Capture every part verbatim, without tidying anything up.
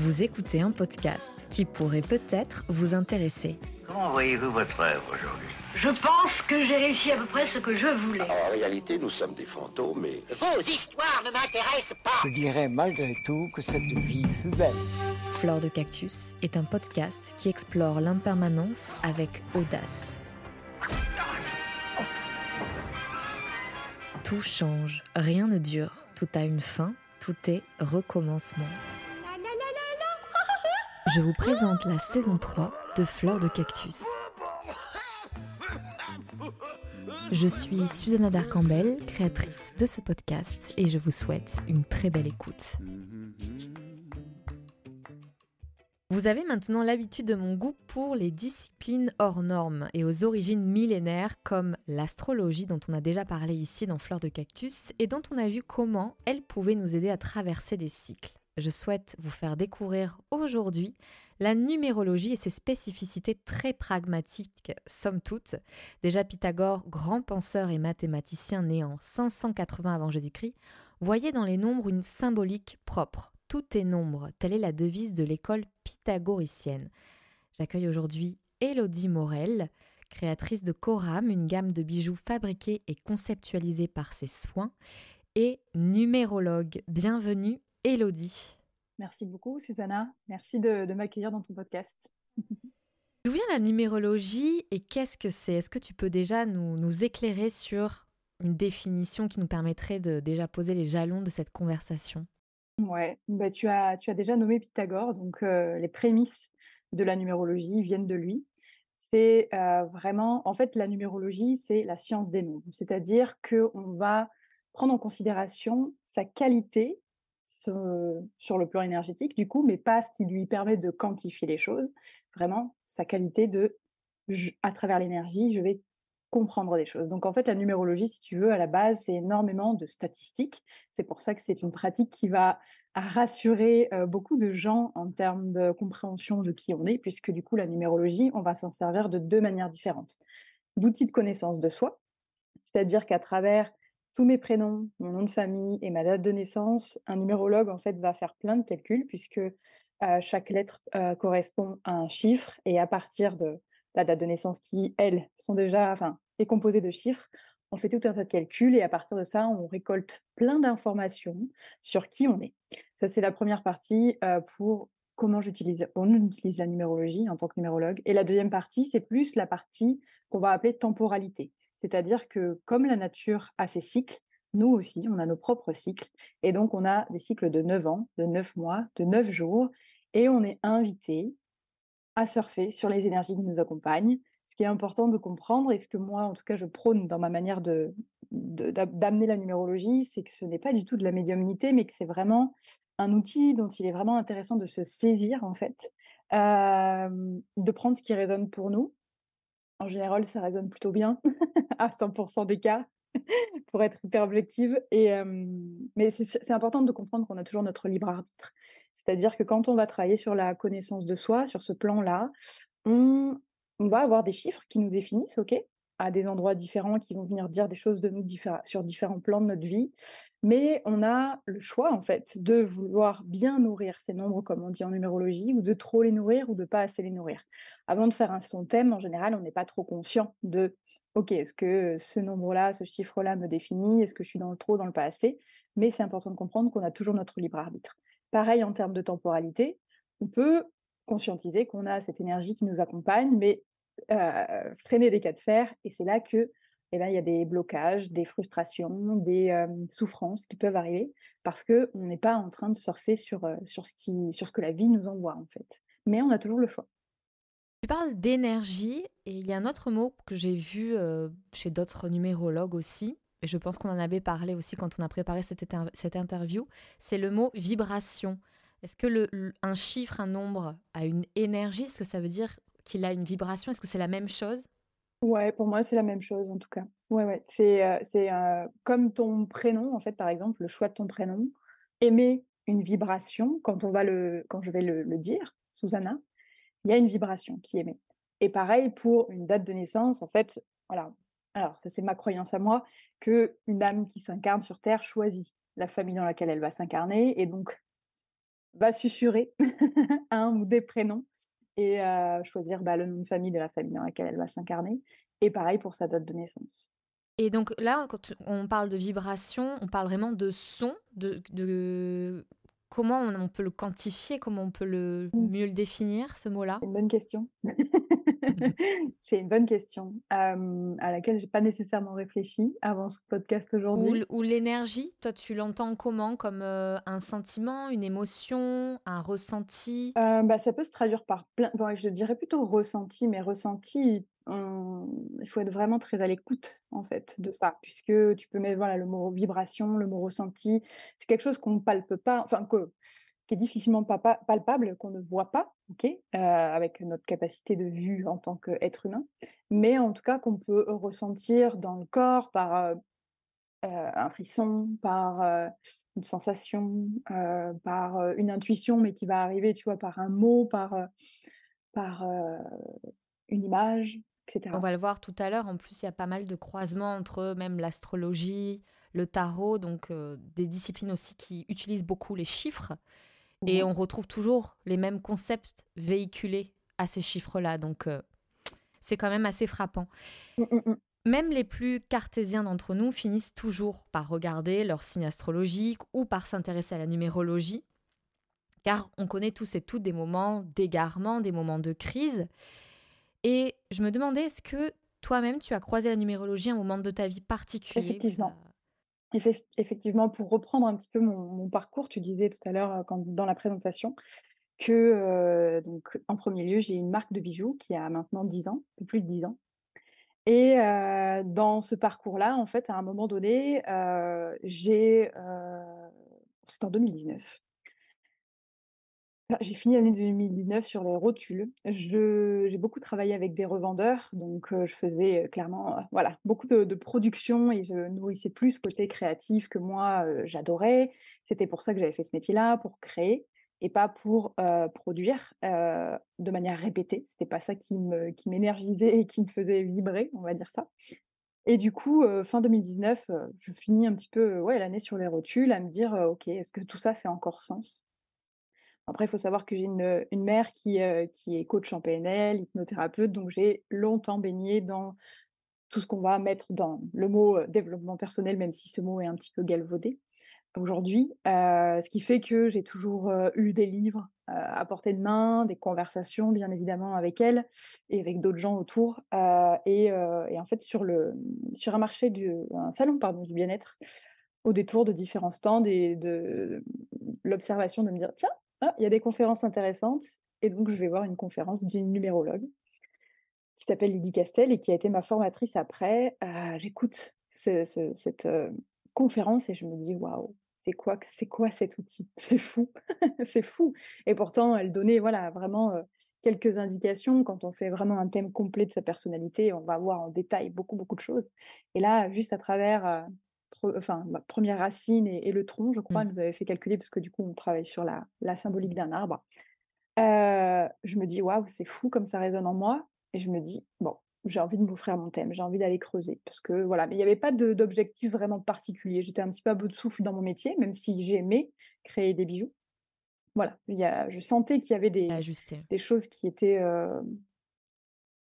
Vous écoutez un podcast qui pourrait peut-être vous intéresser. Comment voyez-vous votre œuvre aujourd'hui ? Je pense que j'ai réussi à peu près ce que je voulais. En réalité, nous sommes des fantômes, mais... Vos histoires ne m'intéressent pas. Je dirais malgré tout que cette vie fut belle. Fleur de Cactus est un podcast qui explore l'impermanence avec audace. Tout change, rien ne dure, tout a une fin, tout est recommencement. Je vous présente la saison trois de Fleur de Cactus. Je suis Susanna Darcambel, créatrice de ce podcast, et je vous souhaite une très belle écoute. Vous avez maintenant l'habitude de mon goût pour les disciplines hors normes et aux origines millénaires comme l'astrologie dont on a déjà parlé ici dans Fleur de Cactus et dont on a vu comment elle pouvait nous aider à traverser des cycles. Je souhaite vous faire découvrir aujourd'hui la numérologie et ses spécificités très pragmatiques, somme toute. Déjà Pythagore, grand penseur et mathématicien né en cinq cent quatre-vingts avant Jésus-Christ, voyait dans les nombres une symbolique propre. Tout est nombre, telle est la devise de l'école pythagoricienne. J'accueille aujourd'hui Élodie Morel, créatrice de Koram, une gamme de bijoux fabriqués et conceptualisés par ses soins, et numérologue. Bienvenue Élodie. Merci beaucoup Susanna, merci de, de m'accueillir dans ton podcast. D'où vient la numérologie et qu'est-ce que c'est ? Est-ce que tu peux déjà nous, nous éclairer sur une définition qui nous permettrait de déjà poser les jalons de cette conversation ? Ouais, bah tu as tu as déjà nommé Pythagore, donc euh, les prémices de la numérologie viennent de lui. C'est euh, vraiment, en fait, la numérologie, c'est la science des nombres, c'est-à-dire que on va prendre en considération sa qualité ce, sur le plan énergétique, du coup, mais pas ce qui lui permet de quantifier les choses. Vraiment, sa qualité de, je, à travers l'énergie, je vais comprendre des choses. Donc en fait, la numérologie, si tu veux, à la base, c'est énormément de statistiques. C'est pour ça que c'est une pratique qui va rassurer euh, beaucoup de gens en termes de compréhension de qui on est, puisque du coup, la numérologie, on va s'en servir de deux manières différentes. D'outils de connaissance de soi, c'est-à-dire qu'à travers tous mes prénoms, mon nom de famille et ma date de naissance, un numérologue, en fait, va faire plein de calculs, puisque euh, chaque lettre euh, correspond à un chiffre, et à partir de la date de naissance qui, elles, sont déjà, enfin, est composée de chiffres. On fait tout un tas de calculs et à partir de ça, on récolte plein d'informations sur qui on est. Ça, c'est la première partie euh, pour comment j'utilise, on utilise la numérologie en tant que numérologue. Et la deuxième partie, c'est plus la partie qu'on va appeler temporalité. C'est-à-dire que comme la nature a ses cycles, nous aussi, on a nos propres cycles. Et donc, on a des cycles de neuf ans, de neuf mois, de neuf jours. Et on est invité à surfer sur les énergies qui nous accompagnent. Ce qui est important de comprendre, et ce que moi, en tout cas, je prône dans ma manière de, de, d'amener la numérologie, c'est que ce n'est pas du tout de la médiumnité, mais que c'est vraiment un outil dont il est vraiment intéressant de se saisir, en fait, euh, de prendre ce qui résonne pour nous. En général, ça résonne plutôt bien, à cent pour cent des cas, pour être hyper objective. Et, euh, mais c'est, c'est important de comprendre qu'on a toujours notre libre arbitre. C'est-à-dire que quand on va travailler sur la connaissance de soi, sur ce plan-là, on, on va avoir des chiffres qui nous définissent, ok, à des endroits différents qui vont venir dire des choses de nous diffé- sur différents plans de notre vie. Mais on a le choix, en fait, de vouloir bien nourrir ces nombres, comme on dit en numérologie, ou de trop les nourrir ou de pas assez les nourrir. Avant de faire un son thème, en général, on n'est pas trop conscient de « Ok, est-ce que ce nombre-là, ce chiffre-là me définit ? Est-ce que je suis dans le trop, dans le pas assez ?» Mais c'est important de comprendre qu'on a toujours notre libre arbitre. Pareil, en termes de temporalité, on peut conscientiser qu'on a cette énergie qui nous accompagne, mais euh, freiner des cas de fer. Et c'est là que, eh ben, il y a des blocages, des frustrations, des euh, souffrances qui peuvent arriver parce qu'on n'est pas en train de surfer sur, euh, sur, ce qui, sur ce que la vie nous envoie, en fait. Mais on a toujours le choix. Tu parles d'énergie et il y a un autre mot que j'ai vu euh, chez d'autres numérologues aussi. Et je pense qu'on en avait parlé aussi quand on a préparé cette, éter- cette interview, c'est le mot vibration. Est-ce que le, le, un chiffre, un nombre a une énergie ? Est-ce que ça veut dire qu'il a une vibration ? Est-ce que c'est la même chose ? Ouais, pour moi, c'est la même chose en tout cas. Ouais, ouais. C'est, euh, c'est euh, comme ton prénom, en fait, par exemple, le choix de ton prénom émet une vibration quand, on va le, quand je vais le, le dire, Susanna, il y a une vibration qui émet. Et pareil pour une date de naissance, en fait, voilà. Alors, ça, c'est ma croyance à moi, qu'une âme qui s'incarne sur Terre choisit la famille dans laquelle elle va s'incarner. Et donc, va susurrer un ou des prénoms et euh, choisir bah, le nom de famille de la famille dans laquelle elle va s'incarner. Et pareil pour sa date de naissance. Et donc là, quand on parle de vibration, on parle vraiment de son, de, de... comment on, on peut le quantifier, comment on peut le, mieux le définir, ce mot-là ? C'est une bonne question. C'est une bonne question euh, à laquelle je n'ai pas nécessairement réfléchi avant ce podcast aujourd'hui. Ou, ou l'énergie, toi tu l'entends comment ? Comme euh, un sentiment, une émotion, un ressenti ? euh, bah, Ça peut se traduire par plein... Bon, je dirais plutôt ressenti, mais ressenti... On... il faut être vraiment très à l'écoute en fait de ça, puisque tu peux mettre voilà, le mot vibration, le mot ressenti, c'est quelque chose qu'on ne palpe pas, enfin que, qui est difficilement papa, palpable, qu'on ne voit pas, ok, euh, avec notre capacité de vue en tant qu'être humain, mais en tout cas qu'on peut ressentir dans le corps par euh, un frisson, par euh, une sensation, euh, par euh, une intuition, mais qui va arriver, tu vois, par un mot, par, euh, par euh, une image. On va le voir tout à l'heure, en plus il y a pas mal de croisements entre même l'astrologie, le tarot, donc euh, des disciplines aussi qui utilisent beaucoup les chiffres, mmh. et on retrouve toujours les mêmes concepts véhiculés à ces chiffres-là, donc euh, c'est quand même assez frappant. Mmh, mmh. Même les plus cartésiens d'entre nous finissent toujours par regarder leur signe astrologique ou par s'intéresser à la numérologie, car on connaît tous et toutes des moments d'égarement, des moments de crise. Et je me demandais, est-ce que toi-même, tu as croisé la numérologie à un moment de ta vie particulier ? Effectivement. Ça... Effect- effectivement, pour reprendre un petit peu mon, mon parcours, tu disais tout à l'heure quand, dans la présentation que, euh, donc, en premier lieu, j'ai une marque de bijoux qui a maintenant dix ans, plus de dix ans. Et euh, dans ce parcours-là, en fait, à un moment donné, euh, j'ai... Euh, c'est en deux mille dix-neuf. J'ai fini l'année deux mille dix-neuf sur les rotules. Je, j'ai beaucoup travaillé avec des revendeurs, donc euh, je faisais clairement euh, voilà, beaucoup de, de production et je nourrissais plus ce côté créatif que moi, euh, j'adorais. C'était pour ça que j'avais fait ce métier-là, pour créer et pas pour euh, produire euh, de manière répétée. C'était pas ça qui, me, qui m'énergisait et qui me faisait vibrer, on va dire ça. Et du coup, euh, fin deux mille dix-neuf, euh, je finis un petit peu ouais, l'année sur les rotules à me dire euh, « Ok, est-ce que tout ça fait encore sens ?» Après, il faut savoir que j'ai une, une mère qui, euh, qui est coach en P N L, hypnothérapeute, donc j'ai longtemps baigné dans tout ce qu'on va mettre dans le mot développement personnel, même si ce mot est un petit peu galvaudé aujourd'hui. Euh, ce qui fait que j'ai toujours euh, eu des livres euh, à portée de main, des conversations, bien évidemment, avec elle et avec d'autres gens autour. Euh, et, euh, et en fait, sur, le, sur un marché, du, un salon pardon, du bien-être, au détour de différents stands et de, de l'observation de me dire « Tiens, ah, il y a des conférences intéressantes » et donc je vais voir une conférence d'une numérologue qui s'appelle Lydie Castel et qui a été ma formatrice après. Euh, j'écoute ce, ce, cette euh, conférence et je me dis waouh, c'est quoi, c'est quoi cet outil ? C'est fou, c'est fou. Et pourtant elle donnait voilà vraiment euh, quelques indications. Quand on fait vraiment un thème complet de sa personnalité, on va voir en détail beaucoup beaucoup de choses. Et là, juste à travers euh, Enfin, ma première racine et, et le tronc, je crois, elle nous avait fait calculer, parce que du coup, on travaille sur la, la symbolique d'un arbre. Euh, je me dis, waouh, c'est fou comme ça résonne en moi. Et je me dis, bon, j'ai envie de m'offrir mon thème, j'ai envie d'aller creuser. Parce que voilà, mais il n'y avait pas de, d'objectif vraiment particulier. J'étais un petit peu à bout de souffle dans mon métier, même si j'aimais créer des bijoux. Voilà, y a, je sentais qu'il y avait des, des choses qui étaient. Euh,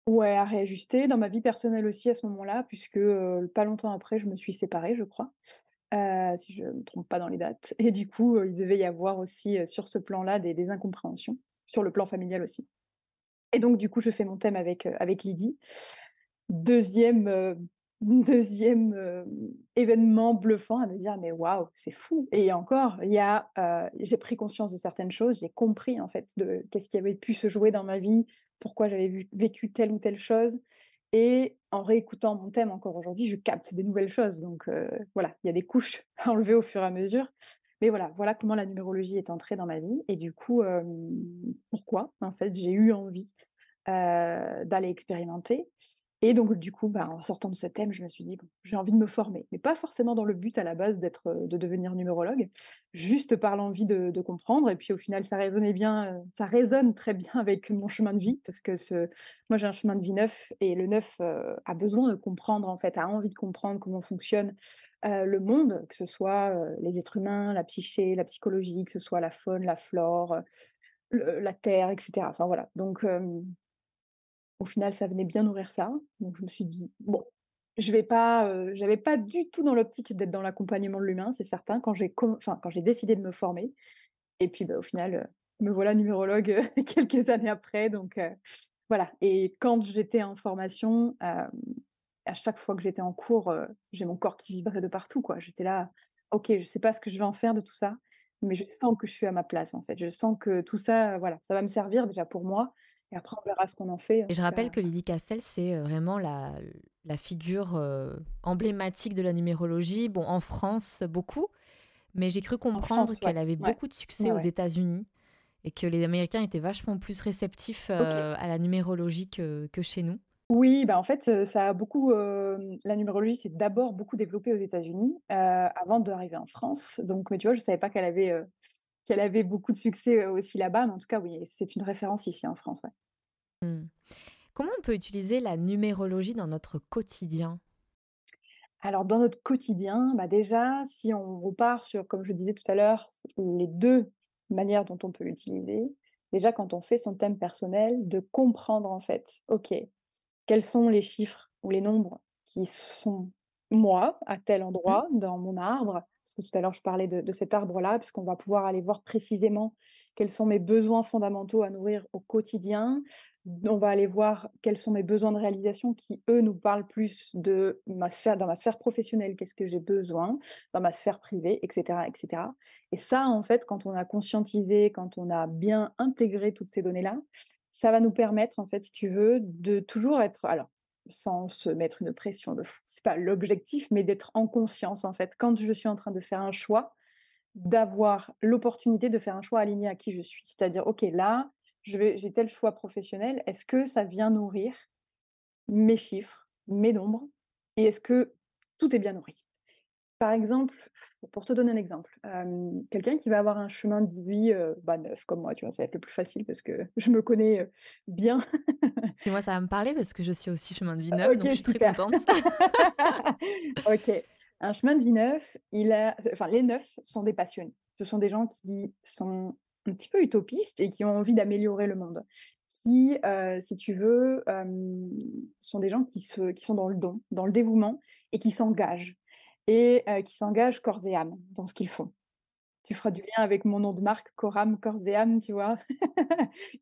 Ouais, à réajuster dans ma vie personnelle aussi à ce moment-là, puisque euh, pas longtemps après, je me suis séparée, je crois, euh, si je ne me trompe pas dans les dates. Et du coup, euh, il devait y avoir aussi euh, sur ce plan-là des, des incompréhensions, sur le plan familial aussi. Et donc, du coup, je fais mon thème avec, euh, avec Lydie. Deuxième, euh, deuxième euh, événement bluffant à me dire, mais waouh, c'est fou. Et encore, il y a, euh, j'ai pris conscience de certaines choses, j'ai compris en fait de qu'est-ce qui avait pu se jouer dans ma vie, pourquoi j'avais vu, vécu telle ou telle chose. Et en réécoutant mon thème encore aujourd'hui, je capte des nouvelles choses. Donc euh, voilà, il y a des couches à enlever au fur et à mesure. Mais voilà, voilà comment la numérologie est entrée dans ma vie. Et du coup, euh, pourquoi ? En fait, j'ai eu envie euh, d'aller expérimenter. Et donc, du coup, bah, en sortant de ce thème, je me suis dit, bon, j'ai envie de me former, mais pas forcément dans le but à la base d'être, de devenir numérologue, juste par l'envie de, de comprendre. Et puis, au final, ça résonnait bien, ça résonne très bien avec mon chemin de vie, parce que ce, moi, j'ai un chemin de vie neuf, et le neuf euh, a besoin de comprendre, en fait, a envie de comprendre comment fonctionne euh, le monde, que ce soit euh, les êtres humains, la psyché, la psychologie, que ce soit la faune, la flore, euh, le, la terre, et cetera. Enfin, voilà. Donc... Euh, Au final, ça venait bien nourrir ça. Donc, je me suis dit, bon, je vais pas, euh, j'avais pas du tout dans l'optique d'être dans l'accompagnement de l'humain, c'est certain, quand j'ai com- enfin, quand j'ai décidé de me former. Et puis, bah, au final, euh, me voilà numérologue quelques années après. Donc, euh, voilà. Et quand j'étais en formation, euh, à chaque fois que j'étais en cours, euh, j'ai mon corps qui vibrait de partout, quoi. J'étais là, OK, je sais pas ce que je vais en faire de tout ça, mais je sens que je suis à ma place, en fait. Je sens que tout ça, euh, voilà, ça va me servir déjà pour moi. Et après, on verra ce qu'on en fait. Et je rappelle que Lydie Castel, c'est vraiment la, la figure euh, emblématique de la numérologie. Bon, en France, beaucoup. Mais j'ai cru comprendre France, qu'elle ouais. avait ouais. beaucoup de succès ouais, aux ouais. États-Unis et que les Américains étaient vachement plus réceptifs euh, okay. à la numérologie que, que chez nous. Oui, bah en fait, ça a beaucoup. Euh, la numérologie s'est d'abord beaucoup développée aux États-Unis euh, avant d'arriver en France. Donc, mais tu vois, je ne savais pas qu'elle avait... Euh, qu'elle avait beaucoup de succès aussi là-bas, mais en tout cas, oui, c'est une référence ici en France. Ouais. Mmh. Comment on peut utiliser la numérologie dans notre quotidien ? Alors, dans notre quotidien, bah déjà, si on repart sur, comme je disais tout à l'heure, les deux manières dont on peut l'utiliser, déjà, quand on fait son thème personnel, de comprendre, en fait, OK, quels sont les chiffres ou les nombres qui sont moi, à tel endroit, mmh. dans mon arbre. Parce que tout à l'heure, je parlais de, de cet arbre-là, puisqu'on va pouvoir aller voir précisément quels sont mes besoins fondamentaux à nourrir au quotidien. On va aller voir quels sont mes besoins de réalisation qui, eux, nous parlent plus de ma sphère, dans ma sphère professionnelle, qu'est-ce que j'ai besoin, dans ma sphère privée, et cetera, et cetera. Et ça, en fait, quand on a conscientisé, quand on a bien intégré toutes ces données-là, ça va nous permettre, en fait, si tu veux, de toujours être... Alors, sans se mettre une pression de fou. C'est pas l'objectif, mais d'être en conscience, en fait, quand je suis en train de faire un choix, d'avoir l'opportunité de faire un choix aligné à qui je suis. C'est-à-dire, OK, là, je vais, j'ai tel choix professionnel, est-ce que ça vient nourrir mes chiffres, mes nombres, et est-ce que tout est bien nourri ? Par exemple, pour te donner un exemple, euh, quelqu'un qui va avoir un chemin de vie euh, bah, neuf comme moi, tu vois, ça va être le plus facile parce que je me connais euh, bien. Et moi, ça va me parler parce que je suis aussi chemin de vie neuf, okay, donc je suis super. Très contente. OK. Un chemin de vie neuf, il a... enfin, les neufs sont des passionnés. Ce sont des gens qui sont un petit peu utopistes et qui ont envie d'améliorer le monde. Qui, euh, si tu veux, euh, sont des gens qui, se... qui sont dans le don, dans le dévouement et qui s'engagent. et euh, qui s'engagent corps et âme dans ce qu'ils font. Tu feras du lien avec mon nom de marque, Koram, corps et âme, tu vois,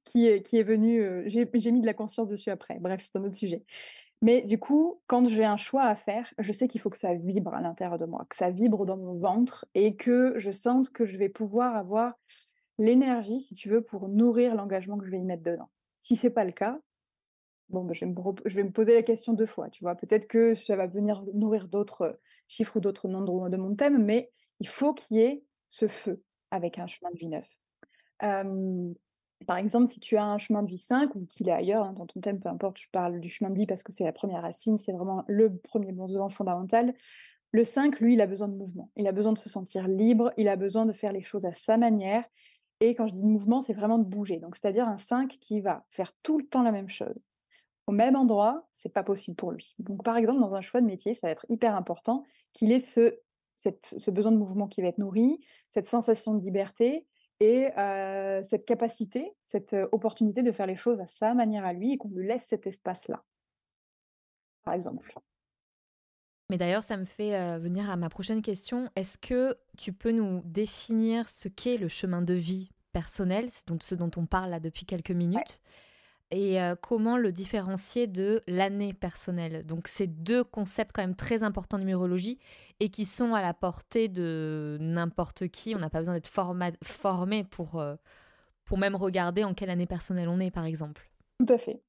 qui, est, qui est venu... Euh, j'ai, j'ai mis de la conscience dessus après. Bref, c'est un autre sujet. Mais du coup, quand j'ai un choix à faire, je sais qu'il faut que ça vibre à l'intérieur de moi, que ça vibre dans mon ventre et que je sente que je vais pouvoir avoir l'énergie, si tu veux, pour nourrir l'engagement que je vais y mettre dedans. Si ce n'est pas le cas, bon, bah, je, vais me rep- je vais me poser la question deux fois, tu vois. Peut-être que ça va venir nourrir d'autres... chiffres ou d'autres nombres de mon thème, mais il faut qu'il y ait ce feu avec un chemin de vie neuf. Euh, par exemple, si tu as un chemin de vie cinq, ou qu'il est ailleurs, hein, dans ton thème, peu importe, je parle du chemin de vie parce que c'est la première racine, c'est vraiment le premier besoin fondamental. Le cinq, lui, il a besoin de mouvement, il a besoin de se sentir libre, il a besoin de faire les choses à sa manière, et quand je dis mouvement, c'est vraiment de bouger. Donc, c'est-à-dire un cinq qui va faire tout le temps la même chose. Au même endroit, c'est pas possible pour lui. Donc, par exemple, dans un choix de métier, ça va être hyper important qu'il ait ce, cette, ce besoin de mouvement qui va être nourri, cette sensation de liberté et euh, cette capacité, cette opportunité de faire les choses à sa manière à lui et qu'on lui laisse cet espace-là, par exemple. Mais d'ailleurs, ça me fait euh, venir à ma prochaine question. Est-ce que tu peux nous définir ce qu'est le chemin de vie personnel, c'est donc ce dont on parle là depuis quelques minutes ouais. Et euh, comment le différencier de l'année personnelle. Donc, c'est deux concepts quand même très importants en numérologie et qui sont à la portée de n'importe qui. On n'a pas besoin d'être forma- formé pour, euh, pour même regarder en quelle année personnelle on est, par exemple. Tout à fait.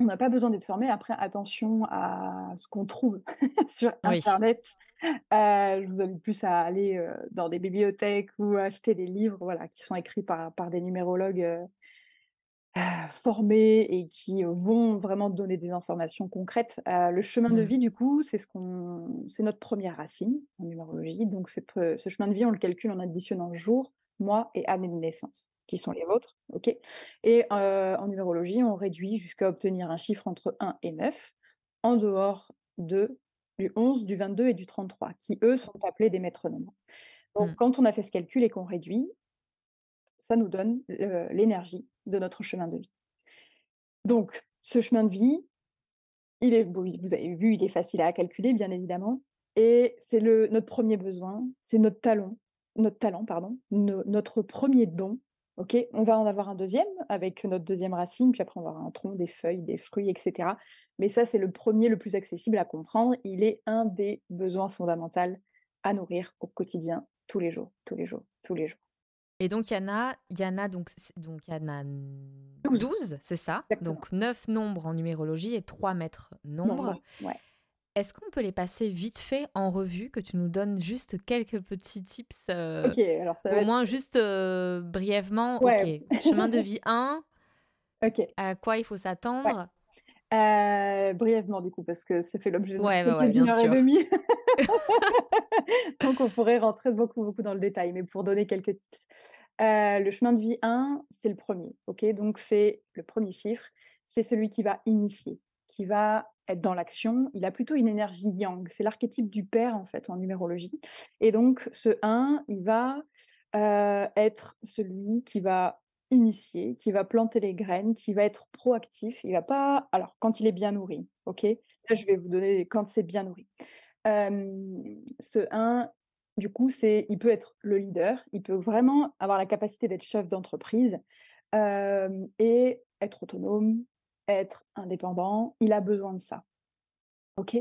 On n'a pas besoin d'être formé. Après, attention à ce qu'on trouve sur Internet. Oui. Euh, je vous invite plus à aller euh, dans des bibliothèques ou acheter des livres voilà, qui sont écrits par, par des numérologues euh, euh, formés et qui vont vraiment donner des informations concrètes. Euh, le chemin de vie, du coup, c'est ce qu'on, c'est notre première racine en numérologie. Donc, c'est pre... ce chemin de vie, on le calcule en additionnant jour, mois et année de naissance, qui sont les vôtres. Okay. Et euh, en numérologie, on réduit jusqu'à obtenir un chiffre entre un et neuf, en dehors de, du onze, du vingt-deux et du trente-trois, qui, eux, sont appelés des métronomes. Donc, mmh. quand on a fait ce calcul et qu'on réduit, ça nous donne euh, l'énergie de notre chemin de vie. Donc, ce chemin de vie, il est, bon, vous avez vu, il est facile à calculer, bien évidemment, et c'est le, notre premier besoin, c'est notre talent, notre talent, pardon, no, notre premier don. Okay, on va en avoir un deuxième avec notre deuxième racine, puis après on va avoir un tronc, des feuilles, des fruits, et cetera. Mais ça, c'est le premier, le plus accessible à comprendre. Il est un des besoins fondamentaux à nourrir au quotidien, tous les jours, tous les jours, tous les jours. Et donc, il y en a, y en a, donc, donc, y en a douze, c'est ça. Exactement. Donc, neuf nombres en numérologie et trois maîtres nombres. Nombre, ouais. Est-ce qu'on peut les passer vite fait en revue, que tu nous donnes juste quelques petits tips, euh, okay, alors ça va au être... moins juste euh, brièvement, ouais. Ok, chemin de vie un, okay. À quoi il faut s'attendre, ouais. euh, brièvement du coup, parce que ça fait l'objet d'une ouais, bah ouais, heure sûr. Et demie. Donc on pourrait rentrer beaucoup, beaucoup dans le détail, mais pour donner quelques tips. Euh, le chemin de vie un, c'est le premier, ok, donc c'est le premier chiffre, c'est celui qui va initier, qui va être dans l'action, il a plutôt une énergie yang, c'est l'archétype du père en fait en numérologie, et donc ce un, il va euh, être celui qui va initier, qui va planter les graines, qui va être proactif, il va pas, alors quand il est bien nourri, ok, là je vais vous donner quand c'est bien nourri, euh, ce un, du coup c'est, il peut être le leader, il peut vraiment avoir la capacité d'être chef d'entreprise euh, et être autonome, être indépendant, il a besoin de ça. Ok ?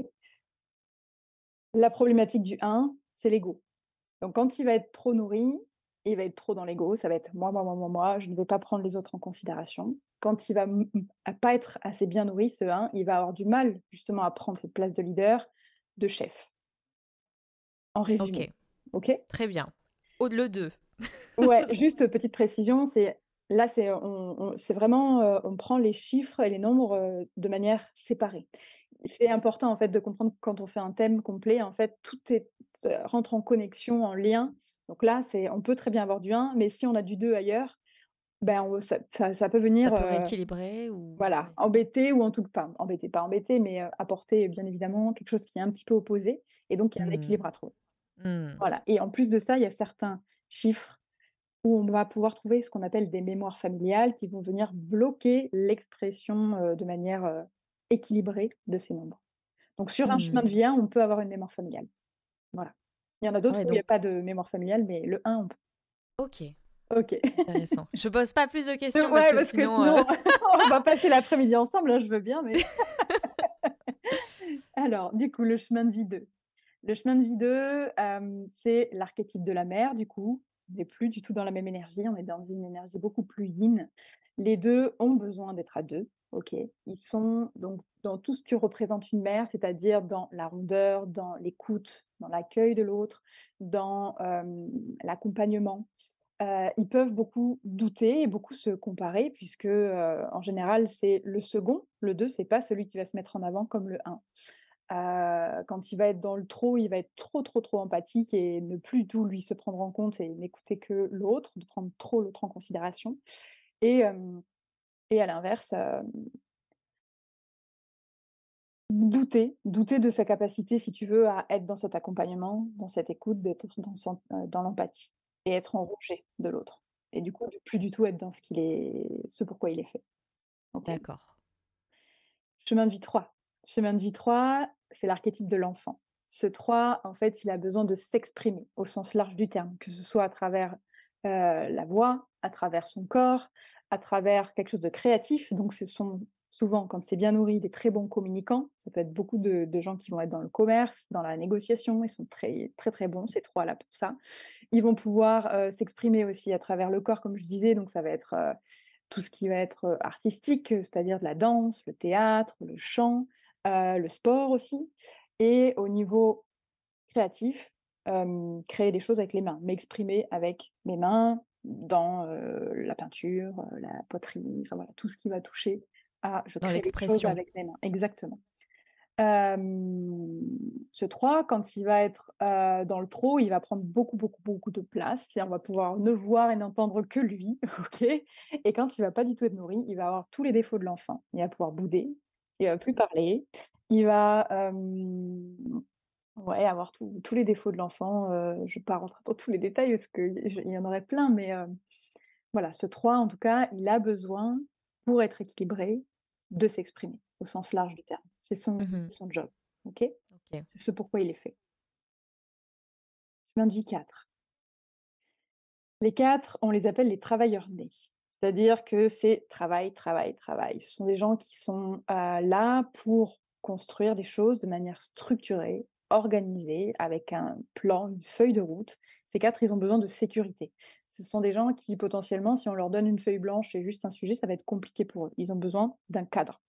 La problématique du un, c'est l'ego. Donc, quand il va être trop nourri, il va être trop dans l'ego, ça va être moi, moi, moi, moi, moi, je ne vais pas prendre les autres en considération. Quand il va m- à pas être assez bien nourri, ce un, il va avoir du mal justement à prendre cette place de leader, de chef. En résumé. Ok. Ok ? Très bien. Le deux. Ouais, juste petite précision, c'est Là, c'est, on, on, c'est vraiment, euh, on prend les chiffres et les nombres euh, de manière séparée. C'est important en fait de comprendre que quand on fait un thème complet, en fait, tout est, euh, rentre en connexion, en lien. Donc là, c'est, on peut très bien avoir du un, mais si on a du deux ailleurs, ben on, ça, ça, ça peut venir ça peut rééquilibrer euh, ou voilà, ouais. embêter ou en tout cas, embêter, pas embêter, mais euh, apporter bien évidemment quelque chose qui est un petit peu opposé. Et donc il y a un mmh. équilibre à trouver. Mmh. Voilà. Et en plus de ça, il y a certains chiffres où on va pouvoir trouver ce qu'on appelle des mémoires familiales qui vont venir bloquer l'expression euh, de manière euh, équilibrée de ces nombres. Donc, sur mmh. un chemin de vie un, on peut avoir une mémoire familiale. Voilà. Il y en a d'autres ouais, où donc... il n'y a pas de mémoire familiale, mais le un, on peut. Ok. Ok. Intéressant. Je ne pose pas plus de questions ouais, parce que parce sinon... Que sinon euh... on va passer l'après-midi ensemble, hein, je veux bien, mais... Alors, du coup, le chemin de vie deux. Le chemin de vie deux, euh, c'est l'archétype de la mère, du coup. On n'est plus du tout dans la même énergie, on est dans une énergie beaucoup plus yin. Les deux ont besoin d'être à deux, ok. Ils sont donc dans tout ce que représente une mère, c'est-à-dire dans la rondeur, dans l'écoute, dans l'accueil de l'autre, dans euh, l'accompagnement. Euh, ils peuvent beaucoup douter et beaucoup se comparer, puisque euh, en général, c'est le second, le deux, c'est pas celui qui va se mettre en avant comme le un. Euh, quand il va être dans le trop, il va être trop, trop, trop empathique et ne plus tout lui se prendre en compte et n'écouter que l'autre, de prendre trop l'autre en considération. Et, euh, et à l'inverse, euh, douter, douter de sa capacité, si tu veux, à être dans cet accompagnement, dans cette écoute, d'être dans, son, euh, dans l'empathie et être enragé de l'autre. Et du coup, de plus du tout être dans ce qu'il est, ce pourquoi il est fait. Okay. D'accord. Chemin de vie trois. Chemin de vie trois, c'est l'archétype de l'enfant. Ce trois, en fait, il a besoin de s'exprimer au sens large du terme, que ce soit à travers euh, la voix, à travers son corps, à travers quelque chose de créatif. Donc, ce sont souvent, quand c'est bien nourri, des très bons communicants. Ça peut être beaucoup de, de gens qui vont être dans le commerce, dans la négociation. Ils sont très, très, très bons, ces trois-là, pour ça. Ils vont pouvoir euh, s'exprimer aussi à travers le corps, comme je disais. Donc, ça va être euh, tout ce qui va être artistique, c'est-à-dire de la danse, le théâtre, le chant... Euh, le sport aussi, et au niveau créatif, euh, créer des choses avec les mains, m'exprimer avec mes mains, dans euh, la peinture, euh, la poterie, enfin voilà, tout ce qui va toucher à je crée des choses avec mes mains. Exactement. Euh, ce trois, quand il va être euh, dans le trop, il va prendre beaucoup, beaucoup, beaucoup de place. C'est-à-dire on va pouvoir ne voir et n'entendre que lui, ok. Et quand il ne va pas du tout être nourri, il va avoir tous les défauts de l'enfant. Il va pouvoir bouder, il ne va plus parler, il va euh, ouais, avoir tout, tous les défauts de l'enfant. Euh, je ne vais pas rentrer dans tous les détails parce qu'il y en aurait plein, mais euh, voilà, ce trois, en tout cas, il a besoin, pour être équilibré, de s'exprimer au sens large du terme. C'est son, mm-hmm. son job. Okay, ok. C'est ce pourquoi il est fait. Je viens de J quatre. Les quatre, on les appelle les travailleurs nés. C'est-à-dire que c'est travail, travail, travail. Ce sont des gens qui sont euh, là pour construire des choses de manière structurée, organisée, avec un plan, une feuille de route. Ces quatre, ils ont besoin de sécurité. Ce sont des gens qui, potentiellement, si on leur donne une feuille blanche et juste un sujet, ça va être compliqué pour eux. Ils ont besoin d'un cadre.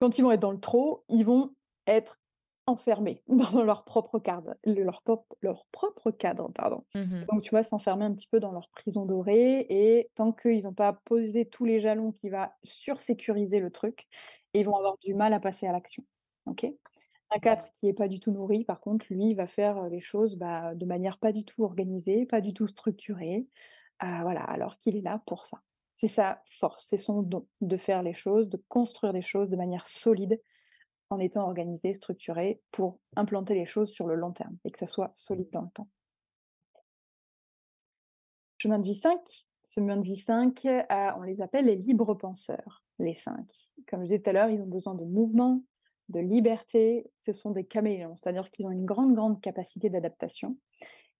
Quand ils vont être dans le trop, ils vont être enfermés dans leur propre cadre. Leur, pop, leur propre cadre, pardon. Mm-hmm. Donc, tu vois, s'enfermer un petit peu dans leur prison dorée. Et tant qu'ils n'ont pas posé tous les jalons qui va sursécuriser le truc, ils vont avoir du mal à passer à l'action. OK ? Un quatre qui n'est pas du tout nourri, par contre, lui, il va faire les choses bah, de manière pas du tout organisée, pas du tout structurée, euh, voilà, alors qu'il est là pour ça. C'est sa force, c'est son don de faire les choses, de construire des choses de manière solide, en étant organisé, structuré, pour implanter les choses sur le long terme et que ça soit solide dans le temps. Chemin de vie cinq, chemin de vie cinq, euh, on les appelle les libres penseurs, les cinq. Comme je disais tout à l'heure, ils ont besoin de mouvement, de liberté, ce sont des caméléons, c'est-à-dire qu'ils ont une grande, grande capacité d'adaptation